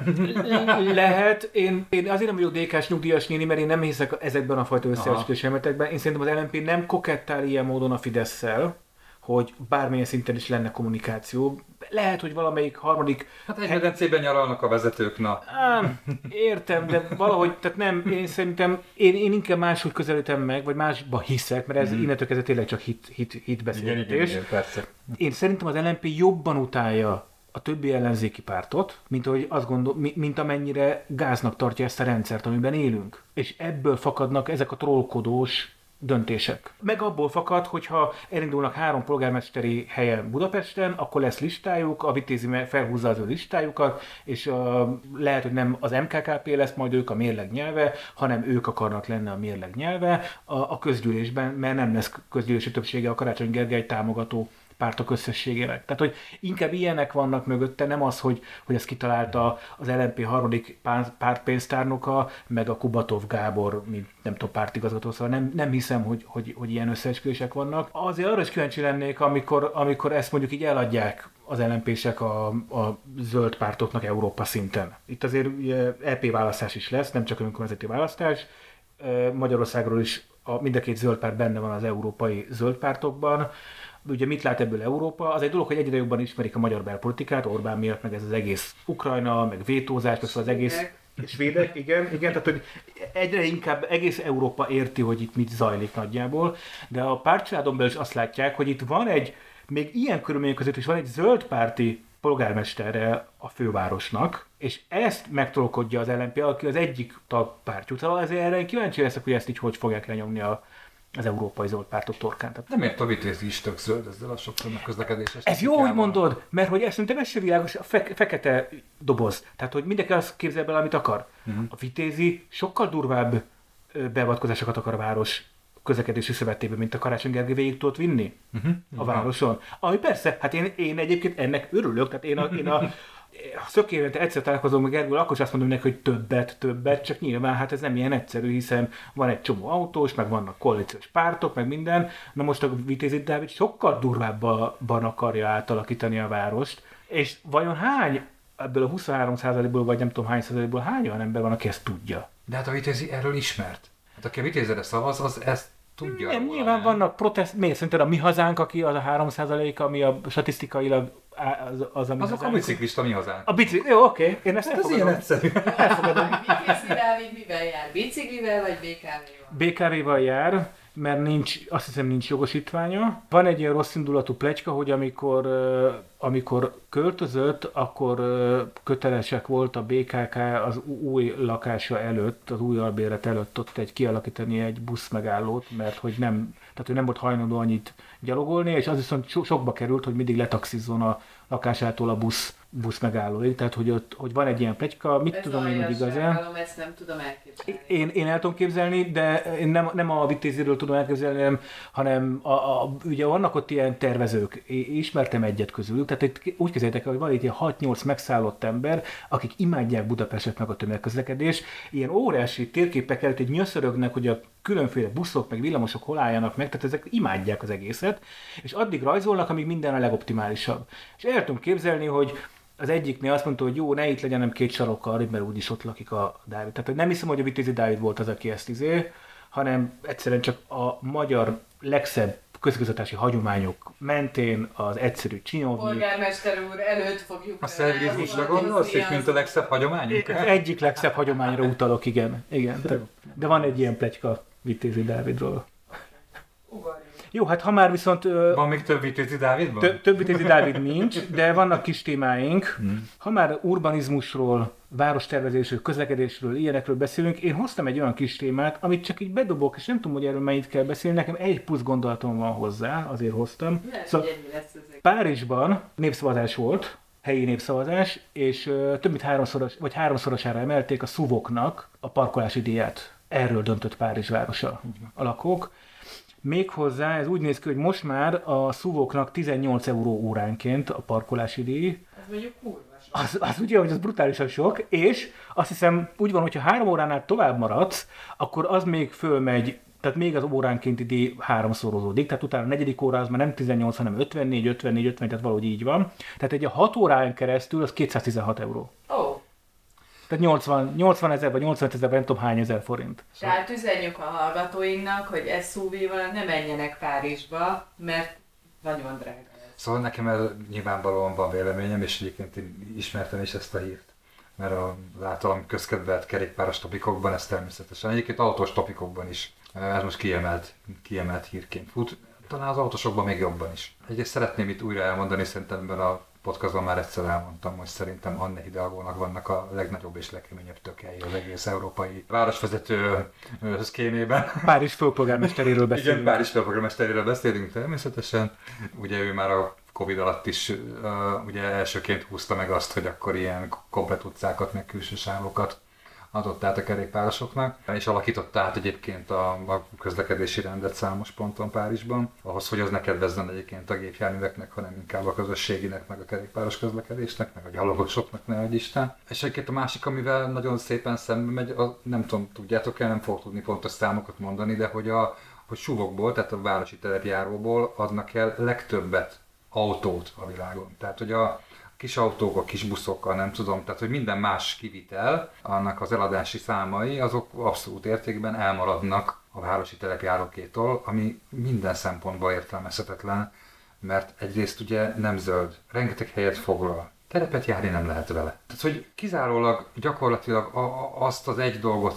Lehet. Én, én azért nem vagyok dé ká-s nyugdíjas néni, mert én nem hiszek ezekben a fajta összeesküvés elméletekben. Én szerintem az el em pé nem kokettál ilyen módon a Fidesszel, hogy bármilyen szinten is lenne kommunikáció. Lehet, hogy valamelyik harmadik... Hát egy medencében nyaralnak a vezetők, na. Ám, értem, de valahogy, tehát nem, én szerintem, én, én inkább máshogy közelítem meg, vagy másba hiszek, mert ez mm. innentől kezdve tényleg csak hit, hit, hit beszélgetés. Én szerintem az el em pé jobban utálja a többi ellenzéki pártot, mint, ahogy azt gondol, mint amennyire gáznak tartja ezt a rendszert, amiben élünk. És ebből fakadnak ezek a trollkodós döntések. Meg abból fakad, hogyha elindulnak három polgármesteri helyen Budapesten, akkor lesz listájuk, a Vitézy felhúzza az ő listájukat, és a, lehet, hogy nem az em ká ká pé lesz majd ők a mérleg nyelve, hanem ők akarnak lenni a mérleg nyelve a, a közgyűlésben, mert nem lesz közgyűlési többsége a Karácsony Gergely támogató pártok összességének. Tehát, hogy inkább ilyenek vannak mögötte, nem az, hogy, hogy ezt kitalálta az el em pé harmadik pártpénztárnoka, meg a Kubatov Gábor, mint nem tudom, pártigazgató, szóval nem, nem hiszem, hogy, hogy, hogy ilyen összeesküvések vannak. Azért arra is kíváncsi lennék, amikor, amikor ezt mondjuk így eladják az el em pések a, a zöld pártoknak Európa szinten. Itt azért é pé választás is lesz, nem csak önkormányzati választás, Magyarországról is a, mind a két zöld párt benne van az európai zöld pártokban. Ugye mit lát ebből Európa? Az egy dolog, hogy egyre jobban ismerik a magyar belpolitikát, Orbán miatt, meg ez az egész Ukrajna, meg vétózás, meg az egész svédek, igen, igen, tehát hogy egyre inkább egész Európa érti, hogy itt mit zajlik nagyjából, de a pártcsaládon belül is azt látják, hogy itt van egy, még ilyen körülmények között is van egy zöldpárti polgármesterre a fővárosnak, és ezt megtolkodja az el em pé, aki az egyik tagpártjú. Szóval ezért erre kíváncsi leszek, hogy ezt így hogy fogják lenyomni a az európai zöld pártok torkán. Tehát nem ért a Vitézy is tök zöld, ezzel a sokszor megközlekedéses. Ez jó, hogy mondod, mert hogy ez szerintem ez se világos, a fe- fekete doboz. Tehát, hogy mindenki azt képzel bele, amit akar. Uh-huh. A Vitézy sokkal durvább beavatkozásokat akar a város közlekedési szövetében, mint a Karácsony Gergely végig tudott vinni uh-huh. a városon. Ami persze, hát én, én egyébként ennek örülök, tehát én a, én a szökévente egyszer találkozom a Gergővel, akkor is azt mondom neki, hogy többet, többet, csak nyilván hát ez nem ilyen egyszerű, hiszen van egy csomó autós, meg vannak koalíciós pártok, meg minden. Na most a Vitézy Dávid sokkal durvábban akarja átalakítani a várost, és vajon hány ebből a huszonhárom százalékból, vagy nem tudom hány százalékból hány olyan ember van, aki ezt tudja? De hát a Vitézy erről ismert. Hát aki a Vitézyre szavaz, az ezt tudja. Nem, róla, nyilván nem? Vannak protest... Miért szerinted a Mi Hazánk, aki az a három százalék, ami a statisztikailag az, az, ami azok a biciklista Mi Hazánk. A bicikli... Jó, oké. Okay. Én ezt hát elfogadom. Ez ilyen egyszerű. Elfogadom. Vitézy Dávid mivel jár? Biciklivel vagy bé ká vével? bé ká vével jár, mert nincs, azt hiszem nincs jogosítványa. Van egy ilyen rossz indulatú plecska, hogy amikor, amikor költözött, akkor kötelesek volt a bé ká ká az új lakása előtt, az új albérlet előtt ott egy kialakítani egy buszmegállót, mert hogy nem, tehát ő nem volt hajlandó annyit gyalogolni, és az viszont so, sokba került, hogy mindig letaxizzon a lakásától a busz, busz megállóig, tehát hogy, ott, hogy van egy ilyen pletyka, mit ez tudom én, hogy igazán. Hallom, ezt nem tudom elképzelni. Én, én el tudom képzelni, de én nem, nem a Vitézyről tudom elképzelni, hanem, hanem a, a, ugye vannak ott ilyen tervezők, én ismertem egyet közülük, tehát itt úgy kezeljétek, hogy van itt ilyen hat-nyolc megszállott ember, akik imádják Budapestet meg a tömegközlekedés, ilyen óriási térképek előtt egy nyöszörögnek, hogy a különféle buszok, meg villamosok hol álljanak meg, tehát ezek imádják az egészet, és addig rajzolnak, amíg minden a legoptimálisabb. És el tudom képzelni, hogy az egyiknél azt mondta, hogy jó, ne itt legyen, nem két sarokkal, mert úgyis ott lakik a Dávid. Tehát nem hiszem, hogy a Vitézy Dávid volt az, aki ezt izé, hanem egyszerűen csak a magyar legszebb közigazgatási hagyományok mentén az egyszerű csinyolni. Polgármester úr, előtt fogjuk... A szervizmusra gondolsz, és mint a legszebb hagyományunk? Az egyik legszebb hagyományra utalok, igen. igen. De van egy ilyen pletyka Vitézy Dávidról. Jó, hát ha már viszont... Van még több Vitézy Dávidban? Tö- több Vitézy Dávid nincs, de vannak kis témáink. Hmm. Ha már urbanizmusról, várostervezésről, közlekedésről, ilyenekről beszélünk, én hoztam egy olyan kis témát, amit csak így bedobok, és nem tudom, hogy erről mennyit kell beszélni, nekem egy plusz gondolatom van hozzá, azért hoztam. Ne, szóval Párizsban népszavazás volt, helyi népszavazás, és több mint háromszoros, vagy háromszorosára emelték a szuvoknak a parkolási díját. Erről döntött Párizs városa a lakók. Méghozzá ez úgy néz ki, hogy most már a szuvoknak tizennyolc euró óránként a parkolási díj. Ez mondjuk kurva sok. Az, az ugye, hogy az brutálisan sok, és azt hiszem úgy van, hogyha három óránál tovább maradsz, akkor az még fölmegy, tehát még az óránkénti díj háromszorozódik, tehát utána a negyedik óra az már nem tizennyolc, hanem ötvennégy, ötvennégy, ötven, tehát valahogy így van. Tehát egy a hat órán keresztül az kétszáztizenhat euró. Oh. Tehát nyolcvan ezer vagy nyolcvanöt ezer, nem tudom hány ezer forint. Tehát üzenjük a hallgatóinknak, hogy es u vé-val ne menjenek Párizsba, mert nagyon drága ez. Szóval nekem el nyilvánvalóan van véleményem, és egyébként én ismertem is ezt a hírt. Mert a általam közkedvelt kerékpáros topikokban ez természetesen, egyébként autós topikokban is. Ez most kiemelt, kiemelt hírként fut. Talán az autósokban még jobban is. Egyrészt szeretném itt újra elmondani, szerintem ebben a podcastban már egyszer elmondtam, hogy szerintem Anne Hidalgónak vannak a legnagyobb és legkeményebb tökei az egész európai városvezető szkémében. Párizs főpolgármesteréről beszélünk. Igen, Párizs főpolgármesteréről beszélünk természetesen. Ugye ő már a Covid alatt is uh, ugye elsőként húzta meg azt, hogy akkor ilyen komplet utcákat, meg külső sávokat adott át a kerékpárosoknak, és alakította át egyébként a, a közlekedési rendet számos ponton Párizsban, ahhoz, hogy az ne kedvezzen egyébként a gépjárműveknek, hanem inkább a közösséginek, meg a kerékpáros közlekedésnek, meg a gyalogosoknak, ne adj Isten. És egyébként a másik, amivel nagyon szépen szembe megy, a, nem tudom, tudjátok-e, nem fogok tudni pontos számokat mondani, de hogy a hogy suvokból, tehát a városi terepjáróból adnak el legtöbbet autót a világon. Tehát, hogy a kis autók, a kis buszokkal, nem tudom, tehát hogy minden más kivitel, annak az eladási számai, azok abszolút értékben elmaradnak a városi telepjárókétól, ami minden szempontból értelmezhetetlen, mert egyrészt ugye nem zöld, rengeteg helyet foglal, terepet járni nem lehet vele. Tehát, hogy kizárólag gyakorlatilag a, a, azt az egy dolgot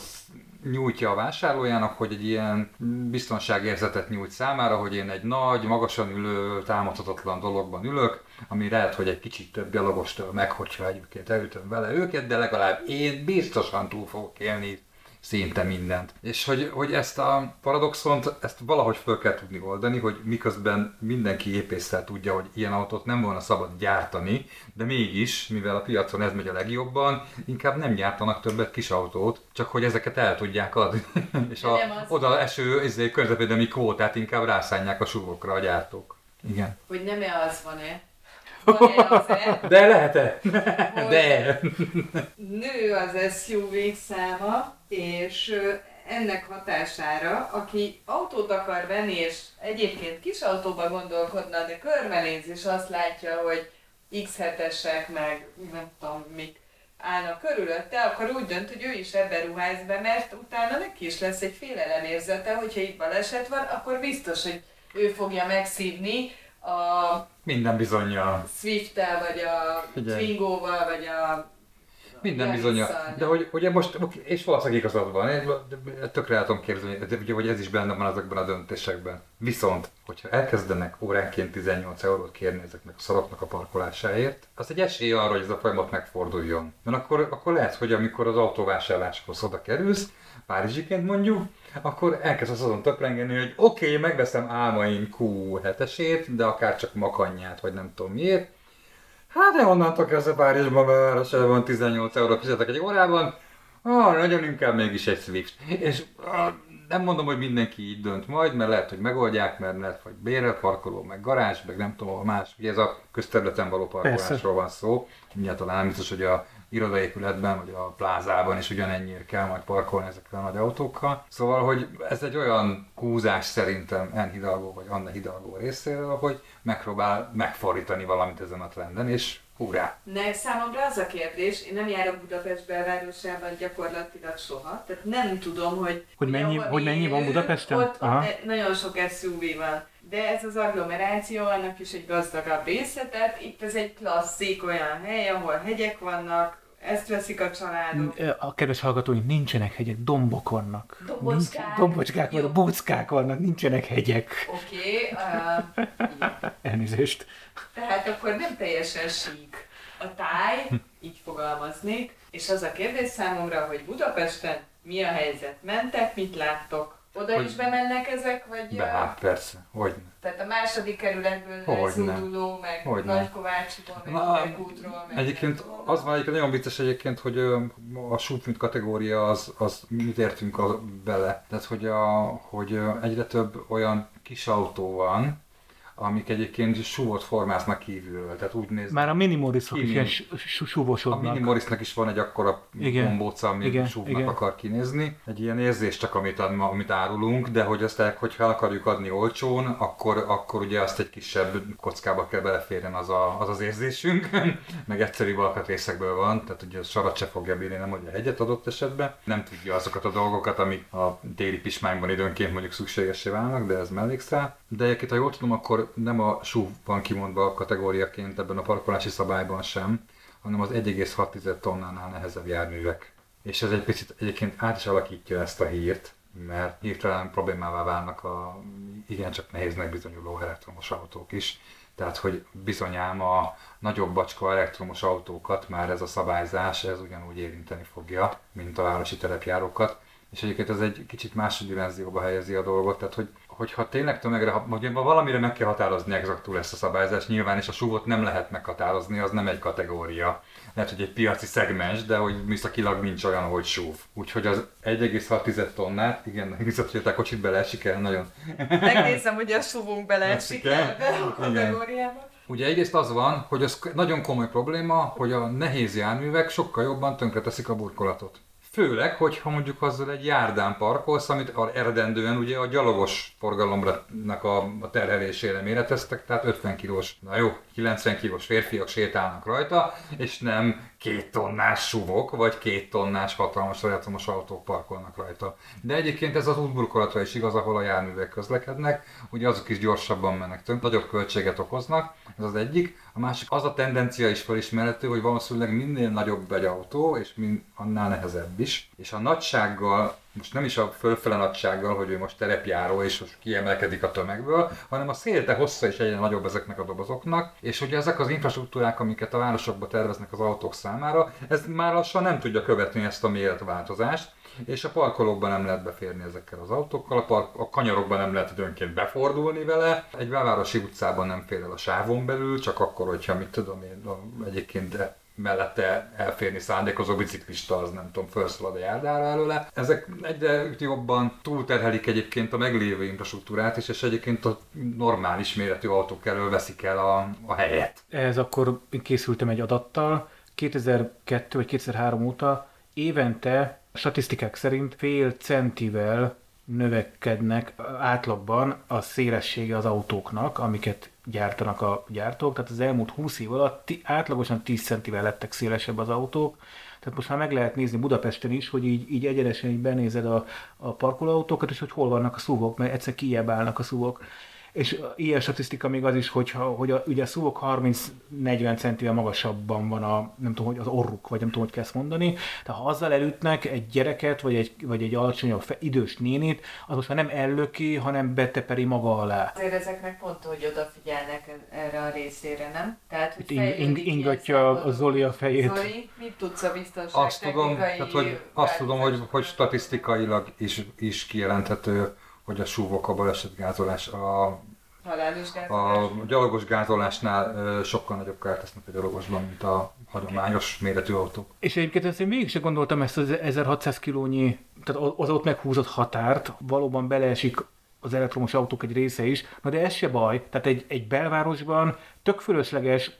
nyújtja a vásárlójának, hogy egy ilyen biztonságérzetet nyújt számára, hogy én egy nagy, magasan ülő, támadhatatlan dologban ülök, ami lehet, hogy egy kicsit több gyalogostól meg, hogyha egyébként elütöm vele őket, de legalább én biztosan túl fogok élni szinte mindent. És hogy, hogy ezt a paradoxont, ezt valahogy föl kell tudni oldani, hogy miközben mindenki épésszel tudja, hogy ilyen autót nem volna szabad gyártani, de mégis, mivel a piacon ez megy a legjobban, inkább nem gyártanak többet kis autót, csak hogy ezeket el tudják adni. És a oda eső környezetvédelmi kvótát inkább rászánják a súgokra a gyártók. Igen. Hogy nem-e az van-e? Van-e az-e? De lehet-e? Hogy de! Nő az es u vé száma, és ennek hatására, aki autót akar venni, és egyébként kis autóba gondolkodna, de körbenéz, és azt látja, hogy iksz hetesek, meg nem tudom mik állnak körülötte, akkor úgy dönt, hogy ő is ebbe ruház be, mert utána neki is lesz egy félelemérzete, hogyha itt baleset van, akkor biztos, hogy ő fogja megszívni a minden bizonnyal. Swift-tel, vagy a Twingo-val, vagy a minden bizonnyal. De hogy ugye most, és valószínűleg igazad van, tökre el tudom képzelni, ugye, hogy ez is benne van azokban a döntésekben. Viszont, hogyha elkezdenek óránként tizennyolc eurót kérni ezeknek a szaroknak a parkolásáért, az egy esély arra, hogy ez a folyamat megforduljon. Mert akkor, akkor lehet, hogy amikor az autóvásárláshoz oda kerülsz, párizsiként mondjuk, akkor elkezdesz azon töprengeni, hogy oké, okay, megveszem álmaim kú hetesét, de akár csak makanyját, vagy nem tudom miért. Hát de onnantól kezdve Párizsban városában tizennyolc eurót fizetek egy órában, ah, nagyon inkább mégis egy Swift. És ah, nem mondom, hogy mindenki így dönt majd, mert lehet, hogy megoldják, mert lehet, hogy bérelt parkoló, meg garázs, meg nem tudom, a más. Ugye ez a közterületen való parkolásról van szó. Mindjárt talán biztos, hogy a irodaépületben, vagy a plázában is ugyanennyire kell majd parkolni ezekkel a nagy autókkal. Szóval, hogy ez egy olyan húzás szerintem Anne Hidalgo vagy Anne Hidalgo részéről, hogy megpróbál megfordítani valamit ezen a trenden, és hurrá! Ne, számomra az a kérdés, én nem járok Budapest belvárosában gyakorlatilag soha, tehát nem tudom, hogy... Hogy mennyi, jobban, hogy mennyi van Budapesten? Ott aha. Nagyon sok es u vé van. De ez az agglomeráció, annak is egy gazdagabb része, tehát itt ez egy klasszik olyan hely, ahol hegyek vannak, ezt veszik a családok. A kedves hallgatóink, nincsenek hegyek, dombok vannak. Dombocskák. Nincs, dombocskák vannak, bockák vannak, nincsenek hegyek. Oké. Okay, uh, elnézést. Tehát akkor nem teljesen sík a táj, így fogalmaznék. És az a kérdés számomra, hogy Budapesten mi a helyzet? Mentek, mit láttok? Oda hogy is bemennek ezek, vagy... De hát persze, hogyne. Tehát a második kerületből zúduló, meg Nagykovácsiból, meg Üvegútról, meg... Egyébként az van egyébként, nagyon vicces egyébként, hogy a súlypont kategória az, az mit értünk az, bele. Tehát, hogy, a, hogy egyre több olyan kis autó van, amik egyébként súvot formáznak kívülről, tehát úgy néz... Már a Mini Morrisok is ilyen súvosodnak. A Mini Morrisnak is van egy akkora gombóca, ami súvnak akar kinézni. Egy ilyen érzés csak, amit, amit árulunk, de hogy azt, hogyha el akarjuk adni olcsón, akkor, akkor ugye azt egy kisebb kockába kell beleférjen az a, az, az érzésünk. Meg egyszerűbb alkatrészekből van, tehát ugye a sarat se fogja bírni, nem hogy a hegyet adott esetben. Nem tudja azokat a dolgokat, amik a téli pismányban időnként mondjuk szükségessé válnak, de ez mellékszál. De egyébként, ha jól tudom, akkor nem a es u vé van kimondva a kategóriaként ebben a parkolási szabályban sem, hanem az egy egész hat tized tonnánál nehezebb járművek. És ez egy picit egyébként át is alakítja ezt a hírt, mert hirtelen problémává válnak a igencsak nehéznek bizonyuló elektromos autók is. Tehát, hogy bizonyám a nagyobb bacska elektromos autókat már ez a szabályzás, ez ugyanúgy érinteni fogja, mint a városi terepjárókat. És egyébként ez egy kicsit más dimenzióba helyezi a dolgot, tehát, hogy hogyha tényleg tömegre, vagy valamire meg kell határozni exaktul ezt a szabályzást, nyilván, és a súvot nem lehet meghatározni, az nem egy kategória. Lehet, hogy egy piaci szegmens, de hogy műszakilag nincs olyan, hogy súv. Úgyhogy az egy egész hat tized tonnát, igen, viszont, hogy a kocsit beleesik el, nagyon... Megnézem, hogy a súvunk beleesik el a kategóriába. Ugye egyrészt az van, hogy ez nagyon komoly probléma, hogy a nehéz járművek sokkal jobban tönkreteszik a burkolatot. Főleg, hogyha mondjuk azzal egy járdán parkolsz, amit eredendően ugye a gyalogos forgalomra a terhelésére méreteztek, tehát ötven kilós, na jó, kilencven kilós férfiak sétálnak rajta, és nem két tonnás súvok, vagy két tonnás hatalmas elektromos autók parkolnak rajta. De egyébként ez az útburkolatra is igaz, ahol a járművek közlekednek, ugye azok is gyorsabban mennek tönkre, nagyobb költséget okoznak, ez az egyik. A másik az a tendencia is felismerhető, hogy valószínűleg minél nagyobb egy autó, és annál nehezebb is. És a nagysággal most nem is a fölfele nagysággal, hogy ő most terepjáró és most kiemelkedik a tömegből, hanem a szélte hossza is egyre nagyobb ezeknek a dobozoknak, és hogy ezek az infrastruktúrák, amiket a városokba terveznek az autók számára, ez már lassan nem tudja követni ezt a méretváltozást, és a parkolókban nem lehet beférni ezekkel az autókkal, a, park, a kanyarokban nem lehet időnként befordulni vele, egy belvárosi utcában nem fér el a sávon belül, csak akkor, hogyha mit tudom én, egyébként de mellette elférni szándékozó biciklista, az nem tudom, felszalad a járdára előle. Ezek egyre jobban túlterhelik egyébként a meglévő infrastruktúrát is, és egyébként a normális méretű autók elől veszik el a, a helyet. Ehhez akkor készültem egy adattal. kétezer-kettő vagy kétezer-három óta évente statisztikák szerint fél centivel növekednek átlagban a szélessége az autóknak, amiket gyártanak a gyártók, tehát az elmúlt húsz év alatt t- átlagosan tíz centivel lettek szélesebb az autók, tehát most már meg lehet nézni Budapesten is, hogy így, így egyenesen így benézed a, a parkolóautókat, és hogy hol vannak a szúvok, mert egyszer kijjebb állnak a szúvok. És ilyen statisztika még az is, hogyha, hogy a, ugye a szúvok harminc-negyven centivel magasabban van a, nem tudom, hogy az orruk, vagy nem tudom, hogy kell ezt mondani. Tehát ha azzal elütnek egy gyereket, vagy egy, vagy egy alacsonyabb idős nénit, az most már nem ellöki, hanem beteperi maga alá. Azért ezeknek pont, hogy odafigyelnek erre a részére, nem? Tehát, hogy fejlődik ing- ing- Ingatja a Zoli a fejét. Zoli, mit tudsz a biztonság azt technikai... Tudom, tehát, hogy, azt tudom, hogy, hogy statisztikailag is, is kijelenthető, hogy a súvok, a balesetgázolás, a, a gyalogos gázolásnál sokkal nagyobb kárt tesznek a gyalogosban, mint a hagyományos méretű autók. És egyébként ezt én végig sem gondoltam ezt az ezerhatszáz kilónyi, tehát az ott meghúzott határt, valóban beleesik az elektromos autók egy része is, na de ez se baj, tehát egy, egy belvárosban tök fölösleges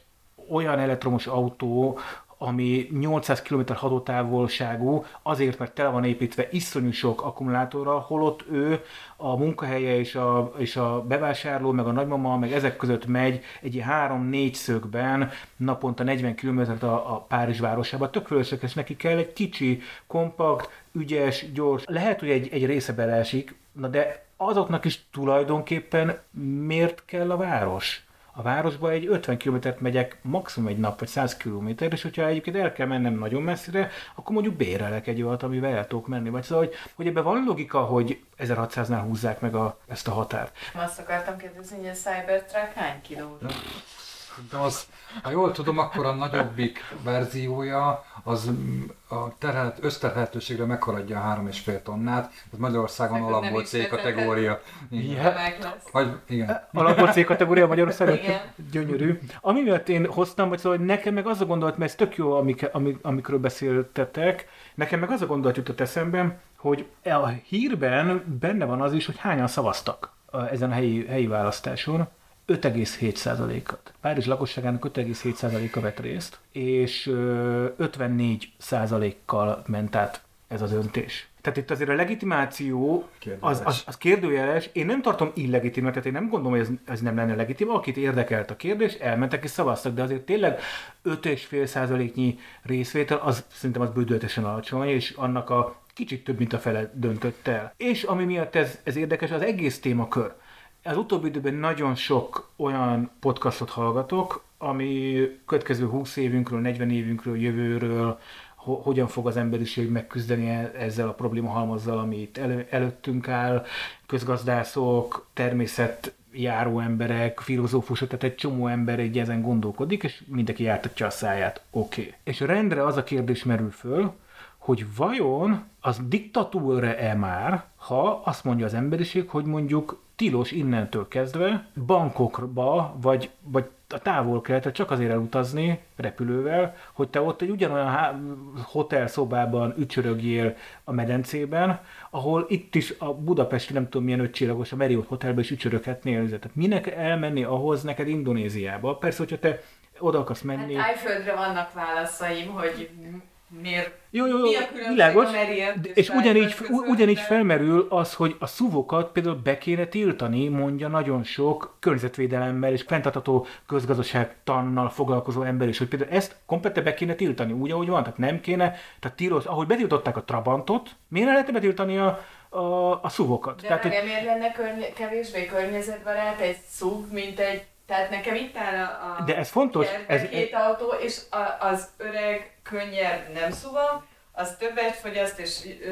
olyan elektromos autó, ami nyolcszáz kilométer hatótávolságú, azért, mert tele van építve iszonyú sok akkumulátorral, holott ő a munkahelye és a, és a bevásárló, meg a nagymama, meg ezek között megy egy három-négy szögben naponta negyven kilométert a, a Párizs városába. Tök fölösleges, neki kell egy kicsi, kompakt, ügyes, gyors. Lehet, hogy egy, egy része beleesik, na de azoknak is tulajdonképpen miért kell a város? A városba egy ötven kilométert megyek maximum egy nap, vagy száz kilométert, és hogyha egyébként el kell mennem nagyon messzire, akkor mondjuk bérelek egy olyat, amivel el tudok menni. Vagy szóval, hogy, hogy ebben van logika, hogy ezerhatszáznál húzzák meg a, ezt a határt. Azt akartam kérdezni, hogy a Cybertruck hány kilóra? De az, ha jól tudom, akkor a nagyobbik verziója az a terhet, összterhetőségre meghaladja a három és fél tonnát. Ez Magyarországon alapból C kategória. Igen. Vagy, igen. Alapból C kategória Magyarországon? Igen. Gyönyörű. Ami miatt én hoztam, vagy szóval nekem meg az a gondolat, mert ez tök jó, amik, amik, amikről beszéltetek, nekem meg az a gondolat jutott eszembe, hogy a hírben benne van az is, hogy hányan szavaztak ezen a helyi, helyi választáson. öt egész hét százalékot. Párizs lakosságának öt egész hét százaléka vett részt, és ötvennégy százalékkal ment át ez az öntés. Tehát itt azért a legitimáció az, az, az kérdőjeles. Én nem tartom illegitimet, tehát én nem gondolom, hogy ez, ez nem lenne legitim. Akit érdekelt a kérdés, elmentek és szavaztak, de azért tényleg öt egész öt százaléknyi részvétel, az szerintem az bődöltesen alacsony, és annak a kicsit több, mint a fele döntött el. És ami miatt ez, ez érdekes, az egész témakör. Az utóbbi időben nagyon sok olyan podcastot hallgatok, ami következő húsz évünkről, negyven évünkről, jövőről, ho- hogyan fog az emberiség megküzdeni ezzel a problémahalmazzal, ami itt elő- előttünk áll, közgazdászok, természetjáró emberek, filozófusok, tehát egy csomó ember így ezen gondolkodik, és mindenki jártatja a száját. Oké. Okay. És rendre az a kérdés merül föl, hogy vajon az diktatúra-e már, ha azt mondja az emberiség, hogy mondjuk tilos innentől kezdve bankokba, vagy, vagy a távol-keletre csak azért elutazni repülővel, hogy te ott egy ugyanolyan há- hotelszobában ücsörögjél a medencében, ahol itt is a budapesti, nem tudom milyen ötcsillagos, a Marriott Hotelben is ücsöröghetnél. Tehát minek elmenni ahhoz neked Indonéziába? Persze, hogyha te oda akarsz menni... Hát Ájföldre vannak válaszaim, hogy... Miért? Jó, jó, jó, világos. És ugyanígy, ugyanígy felmerül az, hogy a szuvokat például be kéne tiltani, mondja nagyon sok környezetvédelemmel és fenntartható közgazdaságtannal foglalkozó ember is, hogy például ezt kompletten be kéne tiltani, úgy, ahogy van, tehát nem kéne, tehát tilos, ahogy betiltották a Trabantot, miért lehetne betiltani a a, a szuvokat? De tehát, nem miért lenne körny- kevésbé környezetbarát egy szuv, mint egy... Tehát nekem itt áll a, a de ez fontos, ez, két autó, és a, az öreg, könnyed nem szuva, az többet fogyaszt és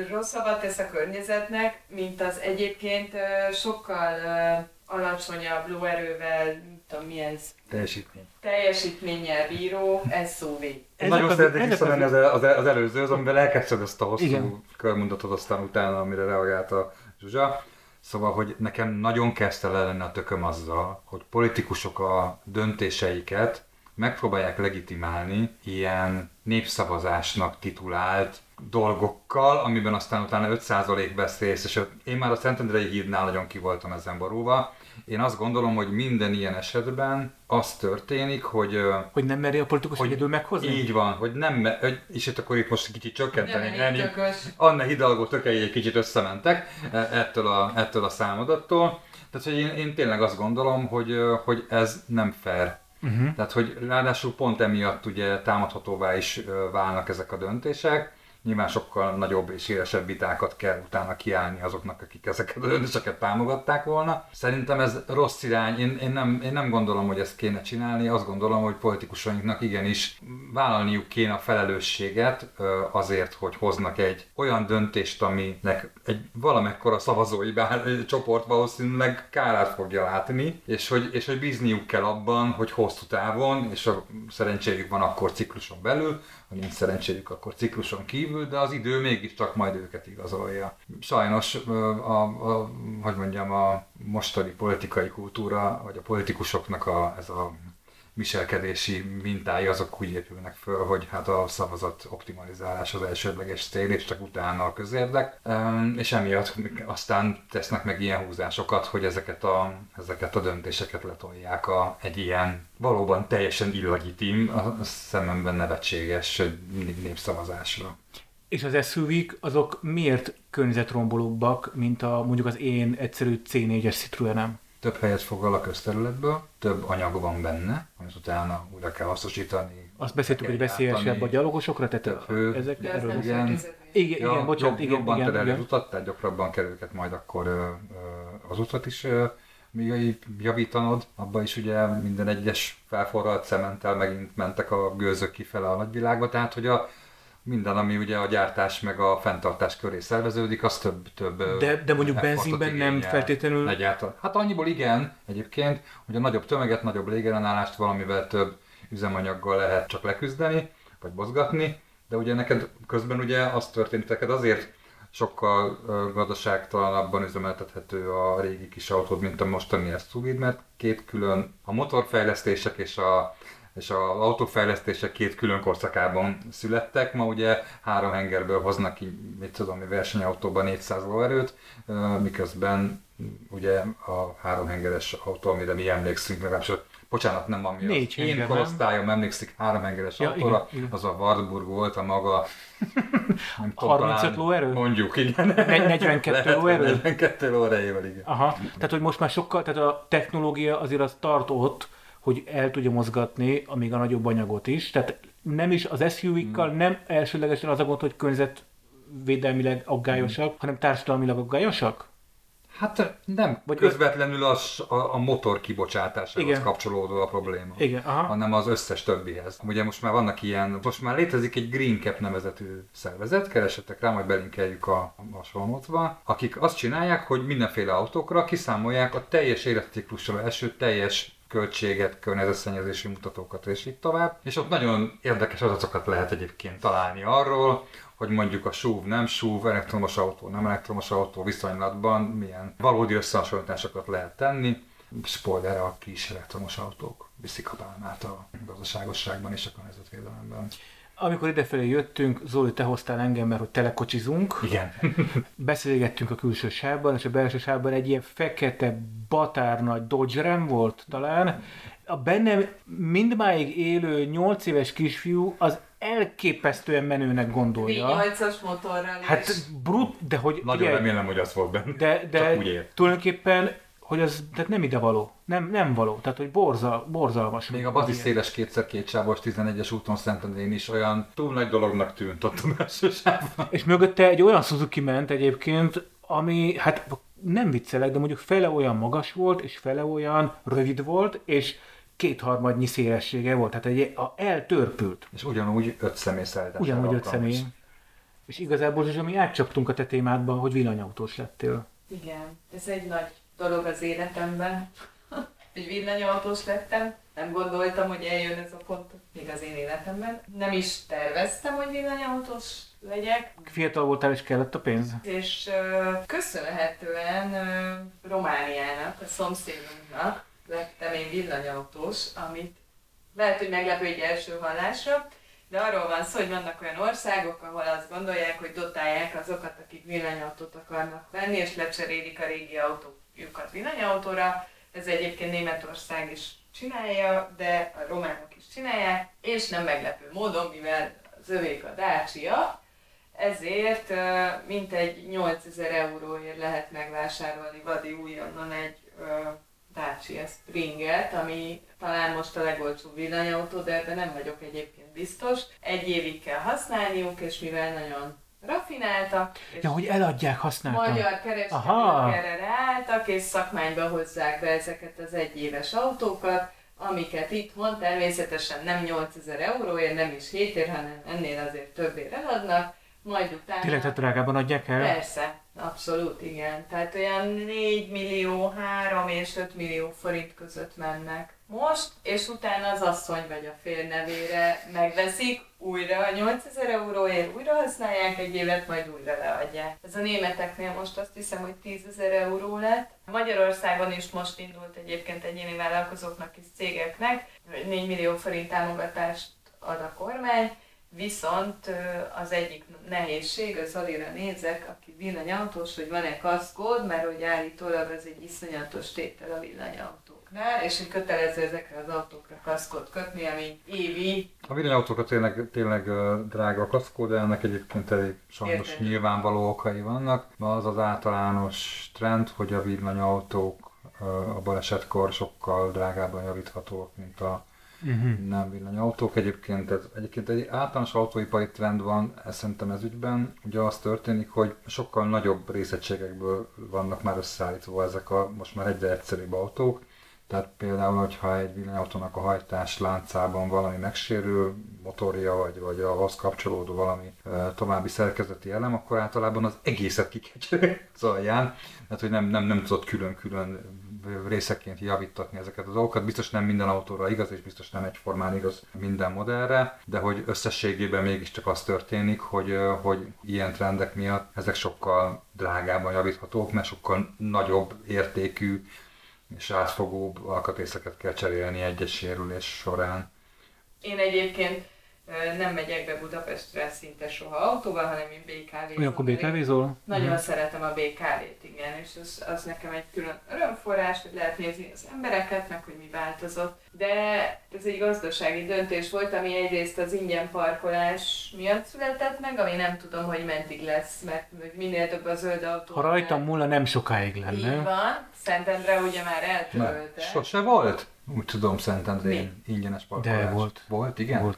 rosszabbat tesz a környezetnek, mint az egyébként sokkal alacsonyabb lóerővel, tudom mi ez? Teljesítmény. Teljesítménnyel bíró es u vé. Nagyon szeretnék visszamenni az, az, az előzőhöz, amivel elkezdted ezt a hosszú körmondatot aztán utána, amire reagált a Zsuzsa. Szóval, hogy nekem nagyon kezdte le lenni a tököm azzal, hogy politikusok a döntéseiket megpróbálják legitimálni ilyen népszavazásnak titulált dolgokkal, amiben aztán utána öt százalék vesz részt, és én már a Szentendrei hírnál nagyon ki voltam ezen borulva. Én azt gondolom, hogy minden ilyen esetben az történik, hogy... Hogy nem meri a politikus egyedül meghozni? Így van, hogy nem, és itt akkor itt most kicsit csökkenteni. Nem, Anne Hidalgo tökei egy kicsit összementek ettől a, ettől a számadattól. Tehát, hogy én, én tényleg azt gondolom, hogy, hogy ez nem fair. Uh-huh. Tehát, hogy ráadásul pont emiatt ugye támadhatóvá is válnak ezek a döntések. Nyilván sokkal nagyobb és élesebb vitákat kell utána kiállni azoknak, akik ezeket a döntéseket támogatták volna. Szerintem ez rossz irány, én, én, nem, én nem gondolom, hogy ezt kéne csinálni, azt gondolom, hogy politikusainknak igenis vállalniuk kéne a felelősséget azért, hogy hoznak egy olyan döntést, aminek egy valamekkora szavazói bár, csoport valószínűleg kárát fogja látni, és hogy, és hogy bízniuk kell abban, hogy hosszú távon, és a szerencséjük van akkor cikluson belül, ha nincs szerencséjük, akkor cikluson kívül, de az idő mégiscsak majd őket igazolja. Sajnos, a, a, hogy mondjam, a mostani politikai kultúra, vagy a politikusoknak a, ez a viselkedési mintája, azok úgy épülnek föl, hogy hát a szavazat optimalizálás az elsődleges cél, és csak utána a közérdek, és emiatt aztán tesznek meg ilyen húzásokat, hogy ezeket a, ezeket a döntéseket letolják a, egy ilyen valóban teljesen illegitim, a szememben nevetséges népszavazásra. És az es u vé-k azok miért környezetrombolóbbak, mint a, mondjuk az én egyszerű cé négyes Citroenem? Több helyet foglal a közterületből, több anyag van benne, amit utána újra kell hasznosítani. Azt beszéltük, hogy veszélyesebb a gyalogosokra, tehát ezek erről igen. Igen, ja, igen, bocsánat, jobb, igen, jobban igen, tereli igen. Az utat, tehát gyakrabban kell őket majd akkor ö, ö, az utat is ö, még javítanod. Abban is ugye minden egyes felforralt cementtel megint mentek a gőzök kifele a nagyvilágba, tehát hogy a minden, ami ugye a gyártás meg a fenntartás köré szerveződik, az több-több... De, de mondjuk benzinben nem feltétlenül... Egyáltalán. Hát annyiból igen egyébként, hogy a nagyobb tömeget, nagyobb légellenállást valamivel több üzemanyaggal lehet csak leküzdeni, vagy mozgatni, de ugye neked közben ugye az történt, neked azért sokkal gazdaságtalanabban üzemeltethető a régi kis autód, mint a mostani es u vé, mert két külön a motorfejlesztések és a... és az autófejlesztések két külön korszakában születtek. Ma ugye három hengerből hoznak ki, mit tudom, versenyautóban négyszáz lóerőt, miközben ugye a három hengeres autó, amire mi emlékszünk, legalábbis, bocsánat, nem ami Négy az én korosztályom emlékszik három hengeres ja, autóra, igen, az igen. A Wartburg volt a maga... harmincöt lóerő? Mondjuk, igen. negyvenkettő lóerő? negyvenkettő lóerővel, igen. Aha. Tehát, hogy most már sokkal, tehát a technológia azért az tart ott, hogy el tudja mozgatni a még a nagyobb anyagot is. Tehát nem is az es u vé-kkal hmm. nem elsőlegesen az a gond, hogy környezetvédelmileg aggályosak, hmm. hanem társadalmilag aggályosak? Hát nem. Vagy közvetlenül az, a, a motor kibocsátásához kapcsolódó a probléma, igen, hanem az összes többihez. Ugye most már vannak ilyen, most már létezik egy Green Cap nevezetű szervezet, keresetek rá, majd belinkeljük a hasonlótba, akik azt csinálják, hogy mindenféle autókra kiszámolják a teljes életciklusra eső teljes költséget, környezetszennyezési mutatókat és így tovább. És ott nagyon érdekes adatokat lehet egyébként találni arról, hogy mondjuk a es u vé nem es u vé, elektromos autó nem elektromos autó viszonylatban milyen valódi összehasonlításokat lehet tenni. Spoiler, a kis elektromos autók viszik a pálmát a gazdaságosságban és a környezetvédelemben. Amikor idefelé jöttünk, Zoli, te hoztál engem, mert hogy telekocsizunk. Igen. Beszélgettünk a külső sávban, és a belső sávban egy ilyen fekete batár nagy Dodge Ram volt talán. A bennem mindmáig élő nyolc éves kisfiú az elképesztően menőnek gondolja. nyolcas motorral is. Hát brut, de hogy... Nagyon ugye, remélem, hogy az volt benne. De, de tulajdonképpen... hogy az tehát nem ide való, nem, nem való, tehát hogy borzal, borzalmas. Még a bazi széles kétszer-két sávos tizenegyes úton Szentendrén is olyan túl nagy dolognak tűnt ott a belső sávban. És mögötte egy olyan Suzuki ment egyébként, ami hát nem viccelek, de mondjuk fele olyan magas volt, és fele olyan rövid volt, és kétharmadnyi szélessége volt, tehát egy, a eltörpült. És ugyanúgy öt személy szállítására alkalmas. Ugyanúgy öt személy. És igazából is, ami átcsaptunk a te témádban, hogy villanyautós lettél. Igen, ez egy nagy dolog az életemben, hogy villanyautós lettem. Nem gondoltam, hogy eljön ez a pont még az én életemben. Nem is terveztem, hogy villanyautós legyek. Fiatal voltál és kellett a pénz. És uh, köszönhetően uh, Romániának, a szomszédunknak lettem én villanyautós, amit lehet, hogy meglepő egy első hallásra, de arról van szó, hogy vannak olyan országok, ahol azt gondolják, hogy dotálják azokat, akik villanyautót akarnak venni, és lecserélik a régi autójukat villanyautóra. Ez egyébként Németország is csinálja, de a románok is csinálják, és nem meglepő módon, mivel az övék a Dacia, ezért mintegy nyolcezer euróért lehet megvásárolni vadi újonnan egy Dacia Springet, ami talán most a legolcsóbb villanyautó, de ebben nem vagyok egyébként biztos. Egy évig kell használniuk, és mivel nagyon rafináltak, és ja, hogy eladják, használtak. Magyar kereskedők erre ráálltak, és szakmányba hozzák be ezeket az egyéves autókat, amiket itthon természetesen nem nyolcezer euróért, nem is hétért, hanem ennél azért többért eladnak, majd utána... Tényleg, tehát drágában adják el? Persze, abszolút, igen. Tehát olyan négy millió, három és öt millió forint között mennek most, és utána az asszony vagy a fél nevére megveszik, újra a nyolcezer euróért, újra használják egy évet, majd újra leadják. Ez a németeknél most azt hiszem, hogy tízezer euró lett. Magyarországon is most indult egyébként egyéni vállalkozóknak és cégeknek, négy millió forint támogatást ad a kormány, viszont az egyik nehézség, az Zolira nézek, aki villanyautós, hogy van-e kaszkód, mert hogy állítólag az egy iszonyatos tétel a villanyautóknál, és hogy kötelező ezekre az autókra kaszkód kötni, ami évi. A villanyautókra tényleg, tényleg drága a kaszkód, de ennek egyébként elég sajnos érted, nyilvánvaló okai vannak. Az az általános trend, hogy a villanyautók a balesetkor sokkal drágábban javíthatók, mint a Uh-huh. nem villanyautók. Egyébként, ez, egyébként egy általános autóipari trend van, ez szerintem ez ügyben. Ugye az történik, hogy sokkal nagyobb részegységekből vannak már összeállítva ezek a most már egyre egyszerűbb autók. Tehát például, hogyha egy villanyautónak a hajtás láncában valami megsérül, motorja vagy, vagy ahhoz kapcsolódó valami e, további szerkezeti elem, akkor általában az egészet ki kell cserélni az alján. Tehát, hogy nem, nem, nem tudod külön-külön részeként javítatni ezeket az dolgokat. Biztos nem minden autóra igaz, és biztos nem egyformán igaz minden modellre, de hogy összességében mégiscsak az történik, hogy, hogy ilyen trendek miatt ezek sokkal drágábban javíthatók, mert sokkal nagyobb értékű és átfogóbb alkatrészeket kell cserélni egy-egy sérülés során. Én egyébként nem megyek be Budapestre szinte soha autóval, hanem én bé ká vé-zol. Olyankor bé ká vé-zol? Nagyon hmm. szeretem a bé ká vét, igen, és az, az nekem egy külön örömforrás, hogy lehet nézni az embereket, meg hogy mi változott. De ez egy gazdasági döntés volt, ami egyrészt az ingyen parkolás miatt született meg, ami nem tudom, hogy mentig lesz, mert minél több a zöld autó. Ha rajtam múlna, nem sokáig lenne. Így van, Szentendre ugye már eltörölte. Sose volt? Úgy tudom, Szentendrén ingyenes parkolás. De volt. Volt, igen? Volt.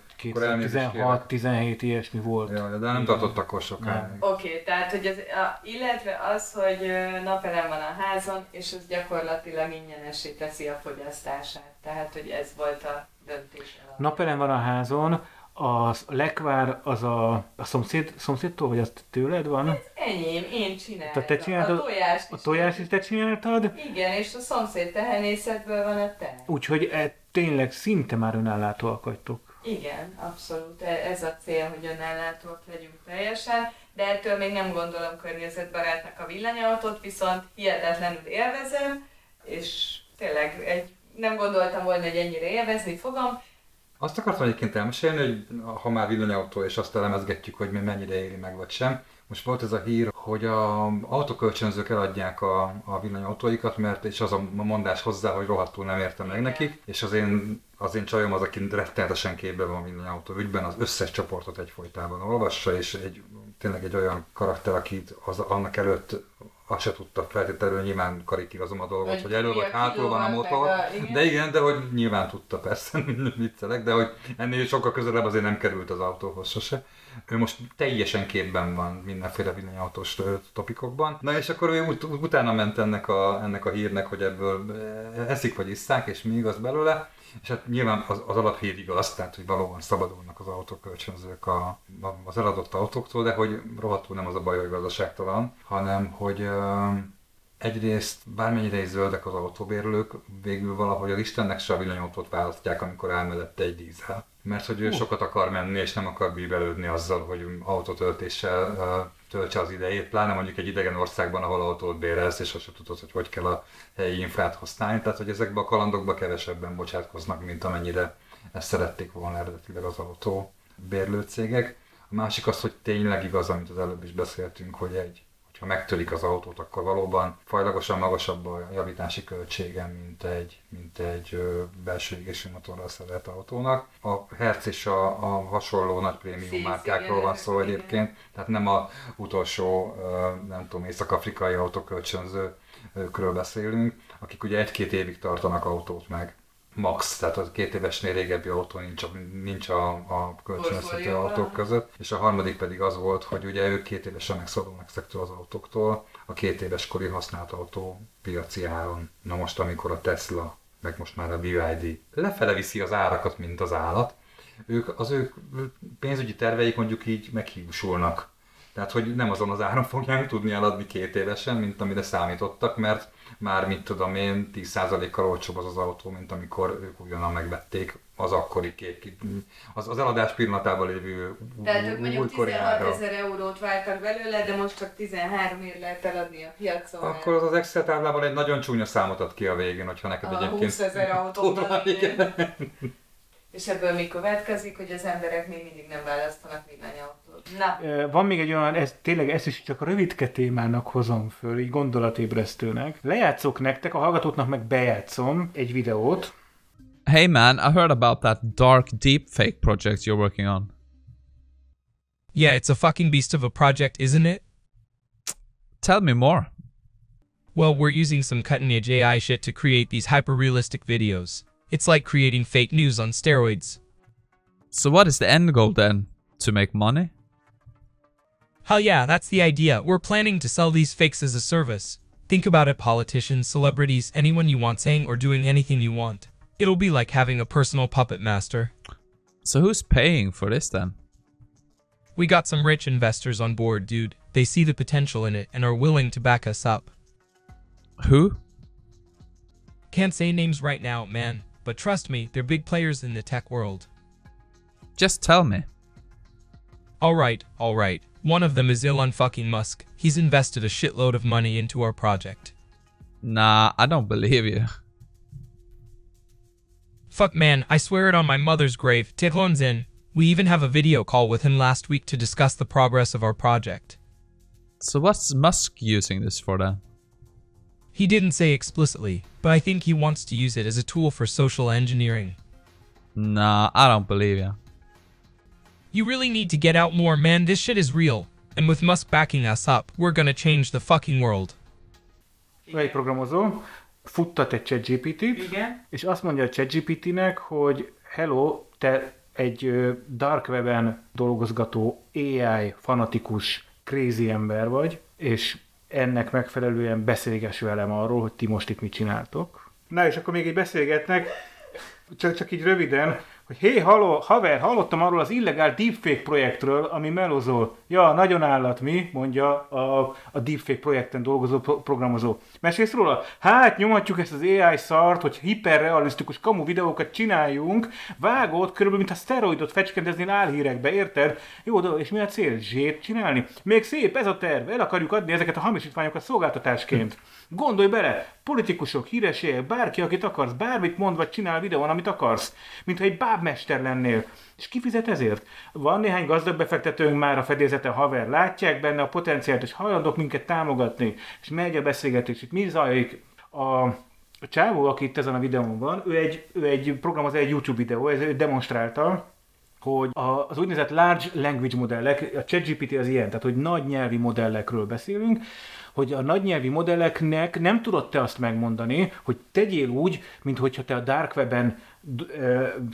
tizenhat tizenhét ilyesmi volt. Ja, de nem tartott akkor sokáig. Oké, okay, tehát hogy az, a, illetve az, hogy napelem van a házon, és ez gyakorlatilag ingyenessé teszi a fogyasztását. Tehát, hogy ez volt a döntés. Napelem van a házon, a lekvár az a, a szomszéd, szomszédtól, vagy az tőled van? Ez enyém, én csináltam. Te csináltad, a tojást is, a tojást is te csináltad? Igen, és a szomszéd tehenészetből van a te. Úgyhogy e, tényleg szinte már önállátóak vagytok. Igen, abszolút. Ez a cél, hogy önállátóak legyünk teljesen, de ettől még nem gondolom környezetbarátnak a villanyautót, viszont hihetetlenül élvezem, és tényleg egy, nem gondoltam volna, hogy ennyire élvezni fogom. Azt akartam egyébként elmesélni, hogy ha már villanyautó, és azt elemezgetjük, hogy mennyire éri meg vagy sem. Most volt ez a hír, hogy az autókölcsönzők eladják a, a villanyautóikat, mert és az a mondás hozzá, hogy rohadtul nem érte meg nekik, és az én, az én csajom az, aki rettenetesen képben van a villanyautó ügyben, az összes csoportot egyfolytában olvassa, és egy, tényleg egy olyan karakter, akit az, annak előtt azt se tudta feltétlenül, nyilván karikírozom a dolgot, hogy elő vagy hátul van a motor, de igen, de hogy nyilván tudta, persze, viccelek, de hogy ennél sokkal közelebb azért nem került az autóhoz sose. Ő most teljesen képben van mindenféle villanyautós topikokban. Na és akkor ő ut- utána ment ennek a, ennek a hírnek, hogy ebből eszik vagy isszák, és mi igaz belőle. És hát nyilván az, az alaphír igaz, tehát hogy valóban szabadulnak az autókölcsönzők a, az eladott autóktól, de hogy rohadtul nem az a baj, hogy gazdaságtalan, hanem hogy ö, egyrészt bármennyire is zöldek az autóbérlők, végül valahogy az Istennek se a villanyautót választják, amikor áll mellette egy dízel. Mert hogy ő uh. sokat akar menni, és nem akar bíbelődni azzal, hogy autótöltéssel uh, töltse az idejét, pláne mondjuk egy idegen országban, ahol autót bérelsz, és azt sem tudod, hogy hogy kell a helyi infrát használni. Tehát, hogy ezekbe a kalandokba kevesebben bocsátkoznak, mint amennyire ezt szerették volna eredetileg az autóbérlőcégek. A másik az, hogy tényleg igaz, amit az előbb is beszéltünk, hogy egy, hogyha megtörik az autót, akkor valóban fajlagosan magasabb a javítási költsége, mint egy, mint egy belső égésű motorral szerelt autónak. A Hertz és a, a hasonló nagy prémium márkákról van szó egyébként, tehát nem az utolsó, nem tudom, észak-afrikai autókölcsönzőkről beszélünk, akik ugye egy-két évig tartanak autót meg. Max, tehát a két évesnél régebbi autó nincs a, nincs a, a kölcsönözhető autók között. És a harmadik pedig az volt, hogy ugye ők két évesen megszabadulnak ezektől az autóktól a két éves kori használt autó piaci áron. Na most, amikor a Tesla, meg most már a bé i dé lefele viszi az árakat, mint az állat, ők, az ők pénzügyi terveik mondjuk így meghiúsulnak. Tehát, hogy nem azon az áron fogják tudni eladni két évesen, mint amire számítottak, mert már mit tudom én, tíz százalékkal olcsóbb az az autó, mint amikor ők ugyanan megvették az akkori kék, az, az eladás pillanatában lévő újkori ára. Tehát ők mondjuk tizenhat ezer eurót váltak belőle, de most csak tizenhárom ér lehet eladni a piacon. Akkor az az Excel táblában egy nagyon csúnya számot ad ki a végén, hogyha neked egyébként... húszezer autót És ebből mi következik, hogy az emberek még mindig nem választanak villanyautót. Na. Van még egy olyan, ez, tényleg ezt is csak rövidke témának hozom föl, így gondolatébresztőnek. Lejátszok nektek, a hallgatóknak meg bejátszom egy videót. Hey man, I heard about that dark deepfake project you're working on. Yeah, it's a fucking beast of a project, isn't it? Tell me more. Well, we're using some cutting-edge á i shit to create these hyper-realistic videos. It's like creating fake news on steroids. So what is the end goal then? To make money? Hell yeah, that's the idea. We're planning to sell these fakes as a service. Think about it, politicians, celebrities, anyone you want saying or doing anything you want. It'll be like having a personal puppet master. So who's paying for this then? We got some rich investors on board, dude. They see the potential in it and are willing to back us up. Who? Can't say names right now, man. But trust me, they're big players in the tech world. Just tell me. Alright, alright. One of them is Elon fucking Musk. He's invested a shitload of money into our project. Nah, I don't believe you. Fuck man, I swear it on my mother's grave, Tehron's in. We even have a video call with him last week to discuss the progress of our project. So what's Musk using this for then? He didn't say explicitly, but I think he wants to use it as a tool for social engineering. Nah, I don't believe you. You really need to get out more, man. This shit is real. And with Musk backing us up, we're gonna change the fucking world. Egy programozó futtat egy ChatGPT-t, és azt mondja a ChatGPT-nek, hogy hello, te egy dark weben dolgozgató á i fanatikus crazy ember vagy, és ennek megfelelően beszélgess velem arról, hogy ti most itt mit csináltok. Na és akkor még így beszélgetnek, csak, csak így röviden, hogy hé, halló, haver, hallottam arról az illegál deepfake projektről, ami melozol. Ja, nagyon állat mi, mondja a, a deepfake projekten dolgozó pro- programozó. Mesélsz róla? Hát nyomatjuk ezt az á i szart, hogy hiperrealisztikus kamu videókat csináljunk, vágod, körülbelül mint a szteroidot fecskendeznél álhírekbe, érted? Jó, de és mi a cél? Zsét csinálni? Még szép ez a terv, el akarjuk adni ezeket a hamisítványokat szolgáltatásként. Gondolj bele, politikusok, híreségek, bárki, akit akarsz, bármit mond vagy csinál videón, amit akarsz, mintha egy bábmester lennél. És ki fizet ezért? Van néhány gazdag befektetőnk már a fedélzeten, haver, látják benne a potenciált, és hajlandók minket támogatni. És megy a beszélgetés, és mi zajlik? A csávó, aki itt ezen a videón van, ő egy, ő egy programozó, egy YouTube videó, ez ő demonstrálta, hogy az úgynevezett large language modellek, a ChatGPT az ilyen, tehát hogy nagy nyelvi modellekről beszélünk, hogy a nagynyelvi modelleknek nem tudod te azt megmondani, hogy tegyél úgy, minthogyha te a dark webben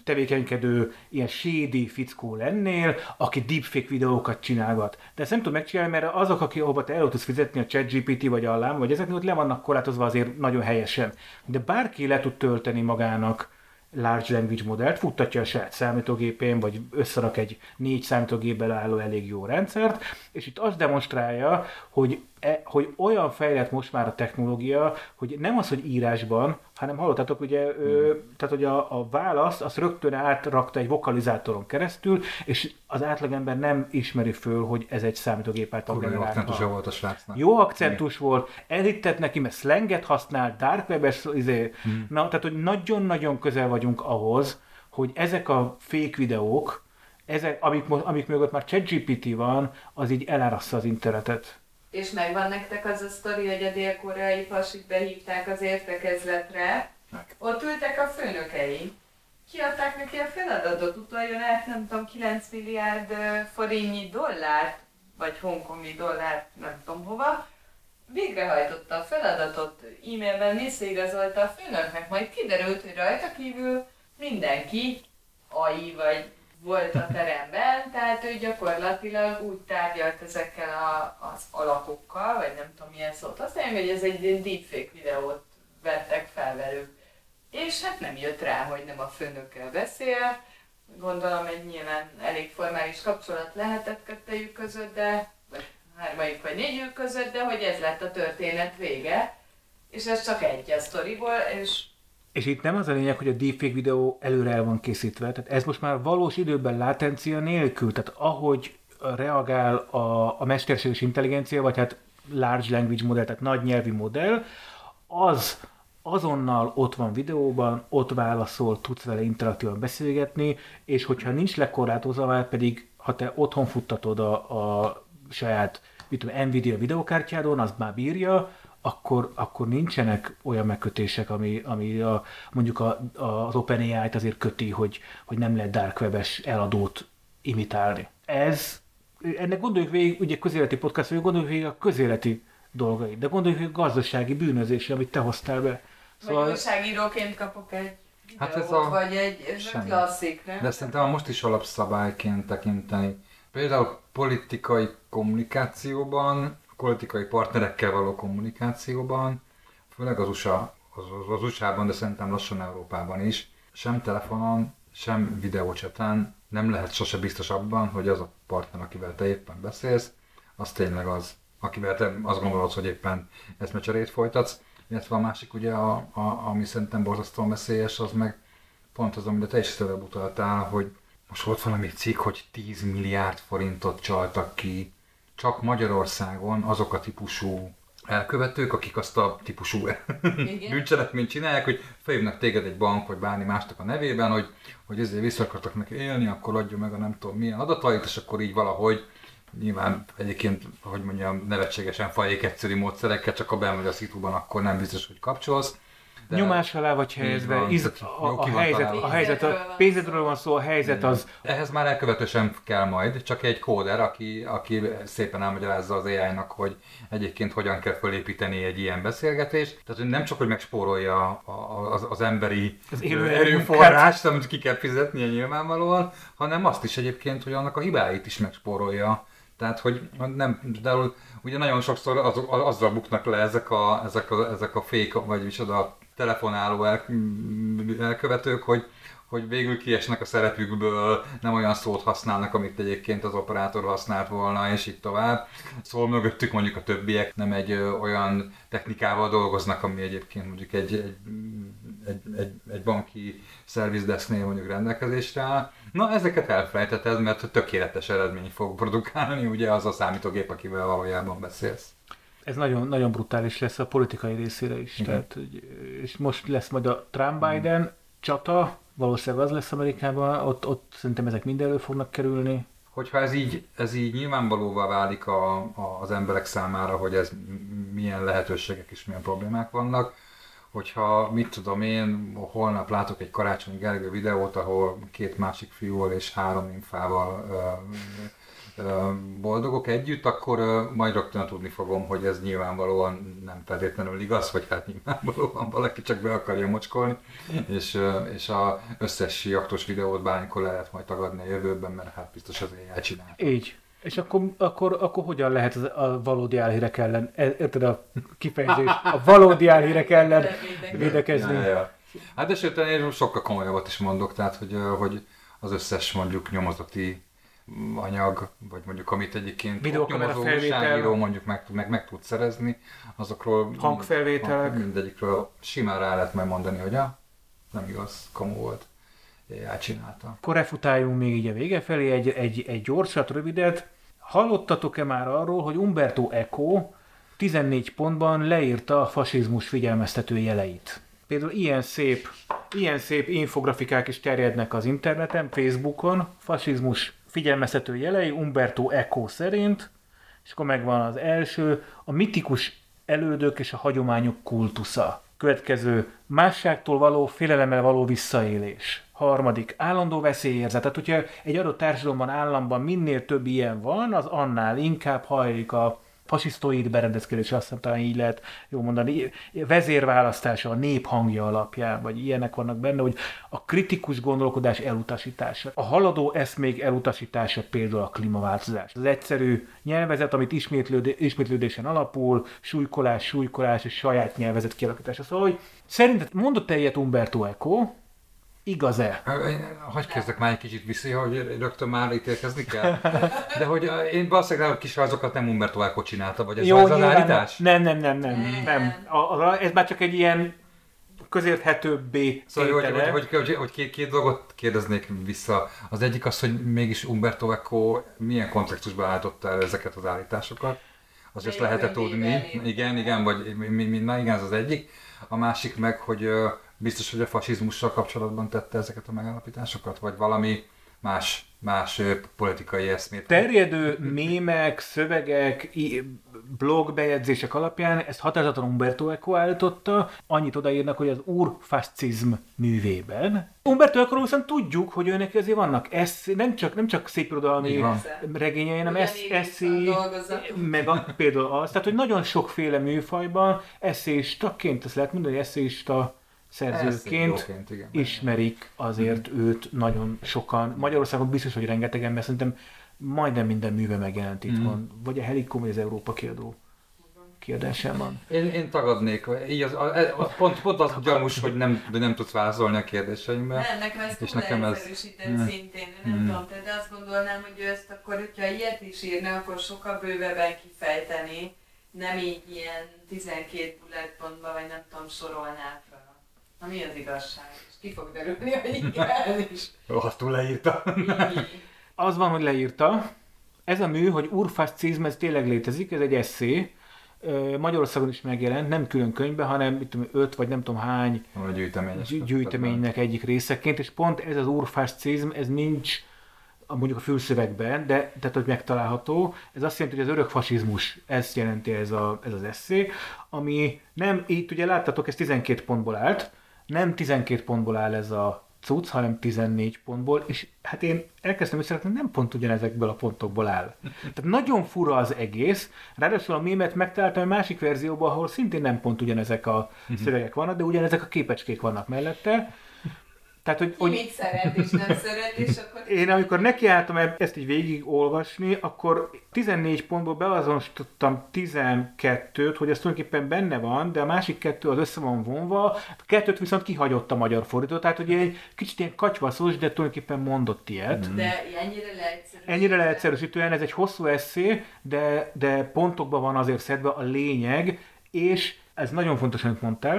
tevékenykedő ilyen shady fickó lennél, aki deepfake videókat csinálgat. De ezt nem tud megcsinálni, mert azok, akik ahova te el tudsz fizetni, a ChatGPT vagy a Lám, vagy ezeknek ott le vannak korlátozva azért nagyon helyesen. De bárki le tud tölteni magának large language modellt, futtatja a saját számítógépén, vagy összerak egy négy számítógépből álló elég jó rendszert, és itt azt demonstrálja, hogy, e, hogy olyan fejlett most már a technológia, hogy nem az, hogy írásban, hanem hallottátok, ugye, hmm. ő, tehát, hogy a, a választ azt rögtön átrakta egy vokalizátoron keresztül, és az átlagember nem ismeri föl, hogy ez egy számítógép által generált. Jó akcentus volt a srácnak. Jó akcentus Mi? volt, elhittett neki, mert szlenget használt, dark web-es, izé. hmm. Na, tehát, hogy nagyon-nagyon közel vagyunk ahhoz, hogy ezek a fake videók, ezek, amik, amik mögött már ChatGPT van, az így elárassza az internetet. És megvan nektek az a sztori, hogy a dél-koreai pasit behívták az értekezletre, ott ültek a főnökei, kiadták neki a feladatot, utaljon át nem tudom kilenc milliárd forintnyi dollárt, vagy hongkongi dollárt, nem tudom hova, végrehajtotta a feladatot, e-mailben visszaigazolta a főnöknek, majd kiderült, hogy rajta kívül mindenki á i vagy volt a teremben, tehát ő gyakorlatilag úgy tárgyalt ezekkel a, az alakokkal, vagy nem tudom milyen szót használni, hogy ez egy deepfake videót vettek fel velük. És hát nem jött rá, hogy nem a főnökkel beszél, gondolom egy nyilván elég formális kapcsolat lehetett kettejük között, de vagy hármajuk vagy négyük között, de hogy ez lett a történet vége, és ez csak egy a sztoriból, és És itt nem az a lényeg, hogy a deepfake videó előre el van készítve, tehát ez most már valós időben látencia nélkül, tehát ahogy reagál a, a mesterséges intelligencia, vagy hát large language modell, tehát nagy nyelvi modell, az azonnal ott van videóban, ott válaszol, tudsz vele interaktívan beszélgetni, és hogyha nincs lekorlátozva, már pedig ha te otthon futtatod a, a saját mit tudom, Nvidia videokártyádon, az már bírja, Akkor, akkor nincsenek olyan megkötések, ami, ami a, mondjuk a, a, az OpenAI-t azért köti, hogy, hogy nem lehet dark web-es eladót imitálni. Ez, ennek gondoljuk végig, ugye közéleti podcast vagyok, gondoljuk végig a közéleti dolgai, de gondoljuk végig a gazdasági bűnözésre, amit te hoztál be. Szóval... Vagy újságíróként kapok egy hát videót, ez a... vagy egy, ez a klasszik, nem? De szerintem most is alapszabályként tekinteni. Például politikai kommunikációban, politikai partnerekkel való kommunikációban, főleg az u es á, az, az u es á-ban, de szerintem lassan Európában is, sem telefonon, sem videócsaten nem lehet sose biztos abban, hogy az a partner, akivel te éppen beszélsz, az tényleg az, akivel te azt gondolod, hogy éppen eszmecserét folytatsz, illetve a másik ugye, a, a, ami szerintem borzasztóan veszélyes, az meg pont az, amire te is előbb utaltál, hogy most volt valami cikk, hogy tíz milliárd forintot csaltak ki csak Magyarországon azok a típusú elkövetők, akik azt a típusú bűncselekményt csinálják, hogy felhívnak téged egy bank, vagy bármi másnak a nevében, hogy, hogy ezért vissza akartak neki élni, akkor adjon meg a nem tudom milyen adatait, és akkor így valahogy, nyilván egyébként, hogy mondjam, nevetségesen fajék egyszerű módszerekkel, csak ha bemegy a szitúban, akkor nem biztos, hogy kapcsolsz. De nyomás alá vagy helyezve, izg, a, a, a helyzet, a helyzet, a pénzedről van szó, a helyzet az... Ehhez már elkövető sem kell majd, csak egy kóder, aki, aki szépen elmagyarázza az á i-nak, hogy egyébként hogyan kell felépíteni egy ilyen beszélgetést. Tehát nem csak, hogy megspórolja az, az emberi az erőforrást, amit ki kell fizetnie nyilvánvalóan, hanem azt is egyébként, hogy annak a hibáit is megspórolja. Tehát, hogy nem, de ugye nagyon sokszor az, azzal buknak le ezek a, ezek a, ezek a fake, vagy micsoda, telefonáló el, elkövetők, hogy, hogy végül kiesnek a szerepükből, nem olyan szót használnak, amit egyébként az operátor használt volna, és így tovább. Szóval mögöttük mondjuk a többiek nem egy ö, olyan technikával dolgoznak, ami egyébként mondjuk egy, egy, egy, egy, egy banki szervizdeszknél mondjuk rendelkezésre áll. Na, ezeket elfelejteted, mert tökéletes eredmény fog produkálni ugye az a számítógép, akivel valójában beszélsz. Ez nagyon, nagyon brutális lesz a politikai részére is. Tehát, és most lesz majd a Trump-Biden mm. csata, valószínűleg az lesz Amerikában, ott, ott szerintem ezek mind elő fognak kerülni. Hogyha ez így, ez így nyilvánvalóvá válik a, a, az emberek számára, hogy ez milyen lehetőségek és milyen problémák vannak, hogyha mit tudom én, holnap látok egy Karácsony Gergely videót, ahol két másik fiúval és három infával ö- boldogok együtt, akkor majd rögtön tudni fogom, hogy ez nyilvánvalóan nem feltétlenül igaz, vagy hát nyilvánvalóan valaki csak be akarja mocskolni, és, és az összes jaktos videót bármikor le lehet majd tagadni a jövőben, mert hát biztos az éjjel csinál. Így. És akkor, akkor, akkor hogyan lehet az, a valódi álhírek ellen, érted a kifejezést, a valódi álhírek ellen védekezni? Ja, ja. Hát de sőt, én sokkal komolyabbat is mondok, tehát hogy, hogy az összes mondjuk nyomozati anyag, vagy mondjuk amit egyébként nyomozó újságíró mondjuk meg, meg, meg tud szerezni, azokról hangfelvételek, mindegyikről simán rá lehet megmondani, hogy ah, nem igaz, kamu volt, elcsinálta. Akkor refutáljunk még így a vége felé, egy, egy, egy gyorsat, rövidet. Hallottatok-e már arról, hogy Umberto Eco tizennégy pontban leírta a fasizmus figyelmeztető jeleit? Például ilyen szép, ilyen szép infografikák is terjednek az interneten, Facebookon, fasizmus figyelmeztető jelei Umberto Eco szerint, és akkor megvan az első, a mitikus elődök és a hagyományok kultusza. Következő, másságtól való, félelemmel való visszaélés. Harmadik, állandó veszélyérzet. Tehát, hogyha egy adott társadalomban, államban minél több ilyen van, az annál inkább hajlik a fasisztoid berendezkedés, azt hiszem, talán így lehet jól mondani, vezérválasztása a nép hangja alapján, vagy ilyenek vannak benne, hogy a kritikus gondolkodás elutasítása. A haladó eszmék elutasítása például a klímaváltozás. Az egyszerű nyelvezet, amit ismétlődésen alapul, súlykolás, súlykolás és saját nyelvezet kialakítása. Szóval, hogy szerinted mondott-e ilyet Umberto Eco? Igaz-e? Hogy kezdek már egy kicsit viszi, hogy rögtön már ítélkezni kell? De hogy én valószínűleg a kisrajzokat nem Umberto Eco csinálta, vagy ez jó, az az állítás? Nem, nem, nem, nem. Hmm. nem. A, a, ez már csak egy ilyen közérthetőbbé szóval, tétele. Hogy, hogy, hogy, hogy két, két dolgot kérdeznék vissza. Az egyik az, hogy mégis Umberto Eco milyen kontextusban állította el ezeket az állításokat. Az is lehetett tudni. Igen, igen, vagy mi, mi, na igen, ez az egyik. A másik meg, hogy biztos, hogy a fasizmussal kapcsolatban tette ezeket a megállapításokat, vagy valami más, más politikai eszmét? Terjedő mémek, szövegek, blogbejegyzések alapján ezt határozottan Umberto Eco állította, annyit odaírnak, hogy az ur-fascism művében. Umberto Eco-ról viszont tudjuk, hogy őnek azért vannak esz, nem csak, nem csak szépirodalmi regényei, hanem eszé, meg a, például az, tehát hogy nagyon sokféle műfajban eszéistaként, ezt lehet mondani, hogy eszéista szerzőként igen, ismerik azért mm. őt nagyon sokan. Magyarországon biztos, hogy rengetegen, mert szerintem majdnem minden műve megjelent itthon. Mm. Vagy a Helikum, vagy az Európa kiadó kiadásában. Én, én tagadnék. Így az, a, a, pont, pont az gyanús, hogy nem, nem tudsz válaszolni a kérdéseimmel. Nekem ezt és nekem ez erősíteni szintén. Nem mm. tudom, de azt gondolnám, hogy ő ezt akkor, hogyha ilyet is írna, akkor sokkal bővebben kifejteni. Nem így ilyen tizenkét bullet pontban, vagy nem tudom, sorolná. Na, mi az igazság? És ki fog derülni, hogy igen is. Rohasztul leírta. Az van, hogy leírta. Ez a mű, hogy ur-fascism, ez tényleg létezik, ez egy esszé. Magyarországon is megjelent, nem külön könyvben, hanem mit tudom, öt vagy nem tudom hány gyűjteménynek, gyűjteménynek egyik részeként, és pont ez az ur-fascism, ez nincs mondjuk a fülszövegben, de tehát, hogy megtalálható. Ez azt jelenti, hogy az örök fasizmus, ezt jelenti ez, a, ez az esszé, ami nem, itt ugye láttátok, ez tizenkét pontból állt, nem tizenkét pontból áll ez a cucc, hanem tizennégy pontból, és hát én elkezdtem összerakni, nem pont ugyanezekből a pontokból áll. Tehát nagyon fura az egész, ráadásul a mémet megtaláltam egy másik verzióban, ahol szintén nem pont ugyanezek a szövegek vannak, de ugyanezek a képecskék vannak mellette. Tehát, hogy, hogy... Ki mit szeret és nem szeret, és akkor... Én amikor nekiálltam ezt így végigolvasni, akkor tizennégy pontból beazonosítottam tizenkettőt, hogy ez tulajdonképpen benne van, de a másik kettő az össze van vonva, a kettőt viszont kihagyott a magyar fordító, tehát hogy egy kicsit ilyen katyvaszos, de tulajdonképpen mondott ilyet. De ennyire leegyszerűsítően. Ennyire leegyszerűsítően, ez egy hosszú esszé, de, de pontokban van azért szedve a lényeg, és ez nagyon fontos, amit mondtál,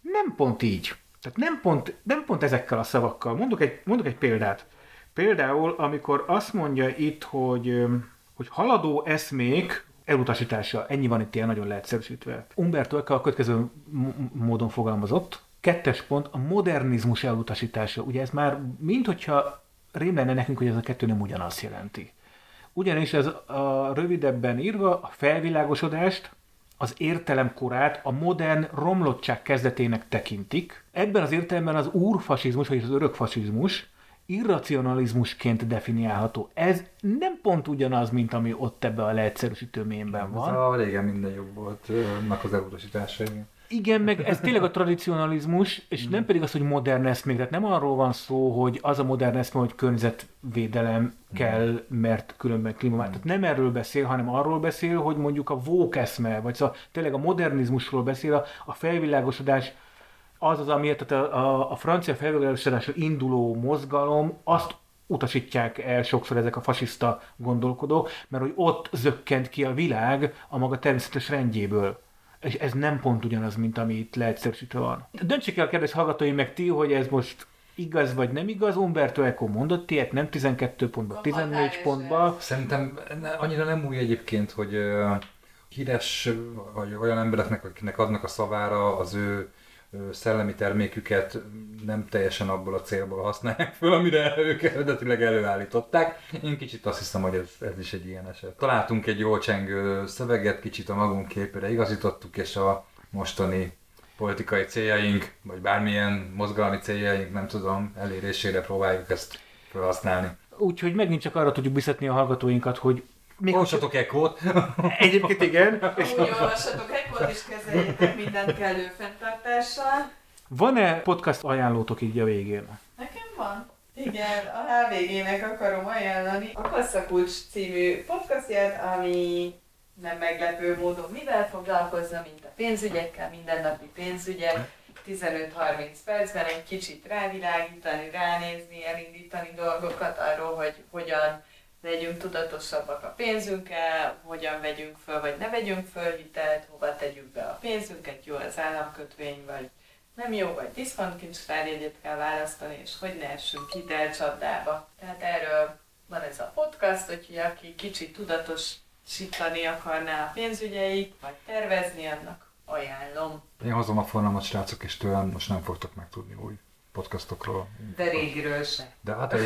nem pont így. Tehát nem pont, nem pont ezekkel a szavakkal. Mondok egy, mondok egy példát. Például, amikor azt mondja itt, hogy, hogy haladó eszmék elutasítása, ennyi van itt ilyen nagyon leegyszerűsítve. Umberto Eco a következő módon fogalmazott. Kettes pont, a modernizmus elutasítása. Ugye ez már minthogyha rém lenne nekünk, hogy ez a kettő nem ugyanazt jelenti. Ugyanis ez a rövidebben írva a felvilágosodást, az értelemkorát a modern romlottság kezdetének tekintik. Ebben az értelemben az ur-fasizmus, vagyis az örökfasizmus irracionalizmusként definiálható. Ez nem pont ugyanaz, mint ami ott ebben a leegyszerűsítő mémben van. Ez a régen minden jobb volt, annak az elutasítása. Igen, meg ez tényleg a tradicionalizmus, és nem pedig az, hogy modern eszmék. Tehát nem arról van szó, hogy az a modern eszmék, hogy környezetvédelem kell, mert különben klímaváltozás. Tehát nem erről beszél, hanem arról beszél, hogy mondjuk a woke eszme, vagy szóval tényleg a modernizmusról beszél, a felvilágosodás az az, amiért a, a, a francia felvilágosodásra induló mozgalom, azt utasítják el sokszor ezek a fasiszta gondolkodók, mert hogy ott zökkent ki a világ a maga természetes rendjéből. És ez nem pont ugyanaz, mint ami itt leegyszerűsítve van. Döntsék el, kedves hallgatói, meg ti, hogy ez most igaz vagy nem igaz. Umberto Eco mondott ilyet, nem tizenkét pontban, tizennégy pontban. Szerintem annyira nem új egyébként, hogy híres vagy olyan embereknek, akiknek adnak a szavára, az ő szellemi terméküket nem teljesen abból a célból használják föl, amire ők eredetileg előállították. Én kicsit azt hiszem, hogy ez, ez is egy ilyen eset. Találtunk egy jól csengő szöveget, kicsit a magunk képére igazítottuk, és a mostani politikai céljaink, vagy bármilyen mozgalmi céljaink, nem tudom, elérésére próbáljuk ezt felhasználni. Úgyhogy megint csak arra tudjuk biztatni a hallgatóinkat, hogy olvassatok Ecót! Egyébként igen. Úgy olvassatok Ecót, és kezeljétek mindent kellő fenntartással. Van-e podcast ajánlótok így a végén? Nekem van. Igen, a há vé gének akarom ajánlani a Kasszakulcs című podcastját, ami nem meglepő módon mivel foglalkozna, mint a pénzügyekkel, mindennapi pénzügyek. tizenöt-harminc percben egy kicsit rávilágítani, ránézni, elindítani dolgokat arról, hogy hogyan legyünk tudatosabbak a pénzünkkel, hogyan vegyünk föl, vagy ne vegyünk föl hitelt, hova tegyük be a pénzünket, jó az államkötvény, vagy nem jó, vagy diszkontkincstárjegyet kell választani, és hogy ne essünk hitelcsapdába. Tehát erről van ez a podcast, hogy aki kicsit tudatosítani akarná a pénzügyeit, vagy tervezni, annak ajánlom. Én hozom a formámat, srácok, és tőlem most nem fogtok megtudni új podcastokról. De régiről sem. De hát a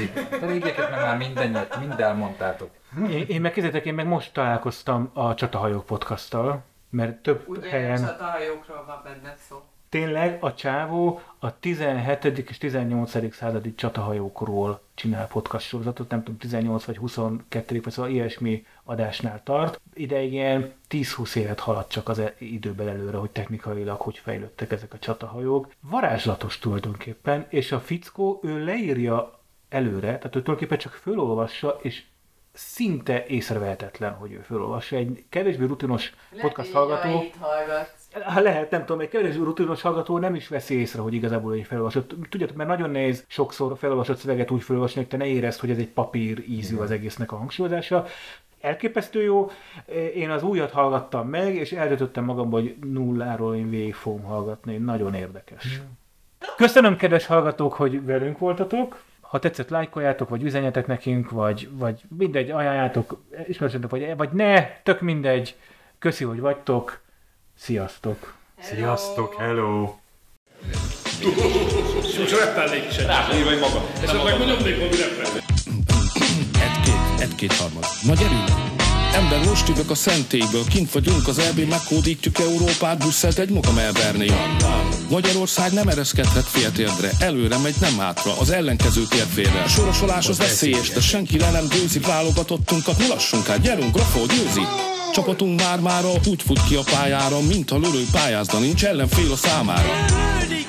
régieket meg már mindent, mind elmondtátok. Én, én meg kézzétek, én meg most találkoztam a Csatahajók podcasttal, mert több ugyan helyen... Ugyan Csatahajókról van benne szó. Tényleg a csávó a tizenhetedik és tizennyolcadik századi csatahajókról csinál podcast sorozatot, nem tudom, tizennyolc vagy huszonkettő, vagy szóval ilyesmi adásnál tart. Ideig ilyen tíz-húsz évet halad csak az időben előre, hogy technikailag hogy fejlődtek ezek a csatahajók. Varázslatos tulajdonképpen, és a fickó, ő leírja előre, tehát ő tulajdonképpen csak fölolvassa, és szinte észrevehetetlen, hogy ő fölolvassa. Egy kevésbé rutinos podcast hallgató... Ha lehet, nem tudom, egy kevés rutinos hallgató nem is veszi észre, hogy igazából egy felolvasott. Tudjátok, mert nagyon nehéz sokszor felolvasott szöveget úgy felolvasni, hogy te ne érezd, hogy ez egy papír ízű az egésznek a hangsúlyozása. Elképesztő jó. Én az újat hallgattam meg, és eldöntöttem magamban, hogy nulláról én végig fogom hallgatni. Nagyon érdekes. Köszönöm, kedves hallgatók, hogy velünk voltatok. Ha tetszett, lájkoljátok, vagy üzenjetek nekünk, vagy, vagy mindegy, ajánljátok, ismerjétek, vagy, vagy ne, tök mindegy. Köszi, hogy vagytok. Sziasztok! Hello. Sziasztok, hello! Most reppelnék se! Ráfogni vagy maga! Esetleg meg nyomnék valami reppelni! Egy-két, egy-két harmad. Na gyerünk! Ember, most üvök a szentélyből, kint vagyunk az é bé, meghódítjuk Európát, Brüsszelt egy magam elverné. Magyarország nem ereszkedhet féltérdre, előre megy, nem hátra, az ellenkező térfélre. A sorosolás az veszélyes, de senkire nem győzi, válogatottunkat mulassunk át, gyerünk, grafó, győzi! Csapatunk már-mára úgy fut ki a pályára, mintha lölő pályázna, nincs ellenfél a számára.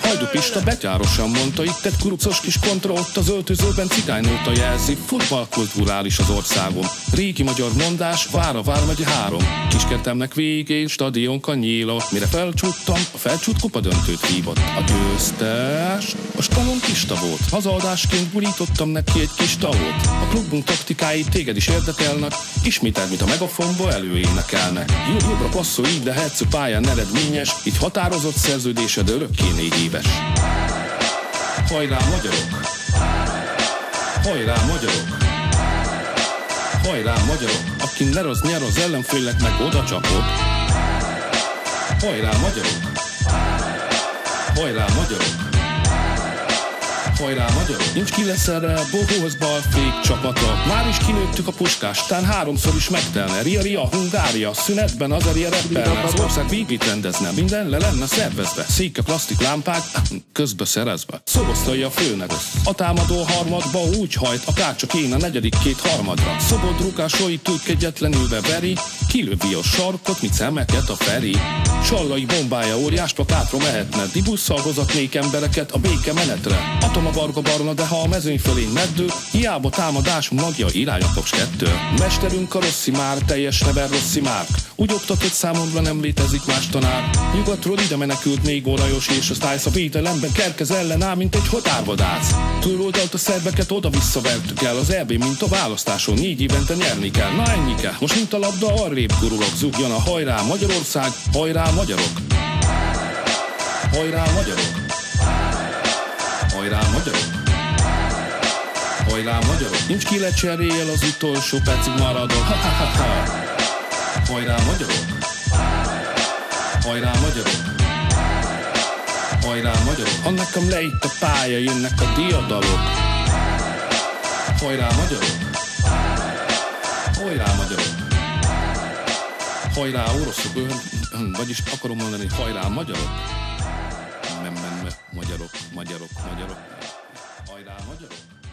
Hajdú Pista betyárosan mondta, itt egy kurucos kis kontra, ott az öltözőben cigánynóta jelzi, futballkulturális az országon. Régi magyar mondás, vára vármegy három. Kiskertemnek végén stadionka nyíla, mire felcsúttam, a felcsút kupa döntőt hívott. A győztes a stallon Pista volt, hazaadásként gurítottam neki egy kis tavot. A klubunk taktikái téged is érdekelnek, ismételd, mint a megafonba előél. Nekelnek. Jobb jobbra passzol így, de Herceg pályán eredményes, így határozott szerződésed örökké négy éves. Hajrá magyarok! Hajrá magyarok! Hajrá magyarok! Aki nyer az nyer, az ellenfélnek meg oda csapok. Hajrá magyarok! Hajrá magyarok! Hajrá magyarok! Nincs ki lesz erre a bohóz balfék csapata. Már is kinőttük a Puskást, tán háromszor is megtelne. Ria-ria, Hungária, szünetben az erje reppelne. Az ország végét rendezne, minden le lenne szervezve. Széke, plastik, lámpák, közbe szerezve. Szoboszlai a főnök, a támadó harmadba úgy hajt, akárcsak én a negyedik két harmadra. Szobodrukásai tők egyetlenül beveri, kilövi a sarkot, mit szemeket a Feri. Sallai bombája óriás plakátra mehetne, dibusszal hozatnék embereket a békemenetre. Atom a varga barna, de ha a mezőny fölén meddő, hiába támadásunk magja irányatok kettő. Mesterünk a Rosszi már, teljes neve Rosszi már. Úgy oktatott számomra nem létezik más tanár. Nyugatról ide menekült még Orajos és a Stiles, a védelemben kerkez ellenáll, mint egy határvadász. Túloldalt a szerveket oda-vissza vertük el, az é bé mint a választáson négy évente nyerni kell. Na ennyi kell, most mint a labda arrébb gurulok, zúgjon a hajrá Magyarország, hajrá magyarok. Hajrá magyarok. Hajrá magyarok. Hajrá magyarok. Nincs ki lecserél, az utolsó percig maradok. Ha, ha, ha, ha. Hajrá magyarok. Hajrá magyarok. Hajrá magyarok. Ha nekem le itt a pálya, jönnek a diadalok. Hajrá magyarok. Hajrá magyarok. Hajrá oroszok. Vagyis akarom mondani, hajrá magyarok. Magyarok, magyarok, magyarok, hajrá magyarok!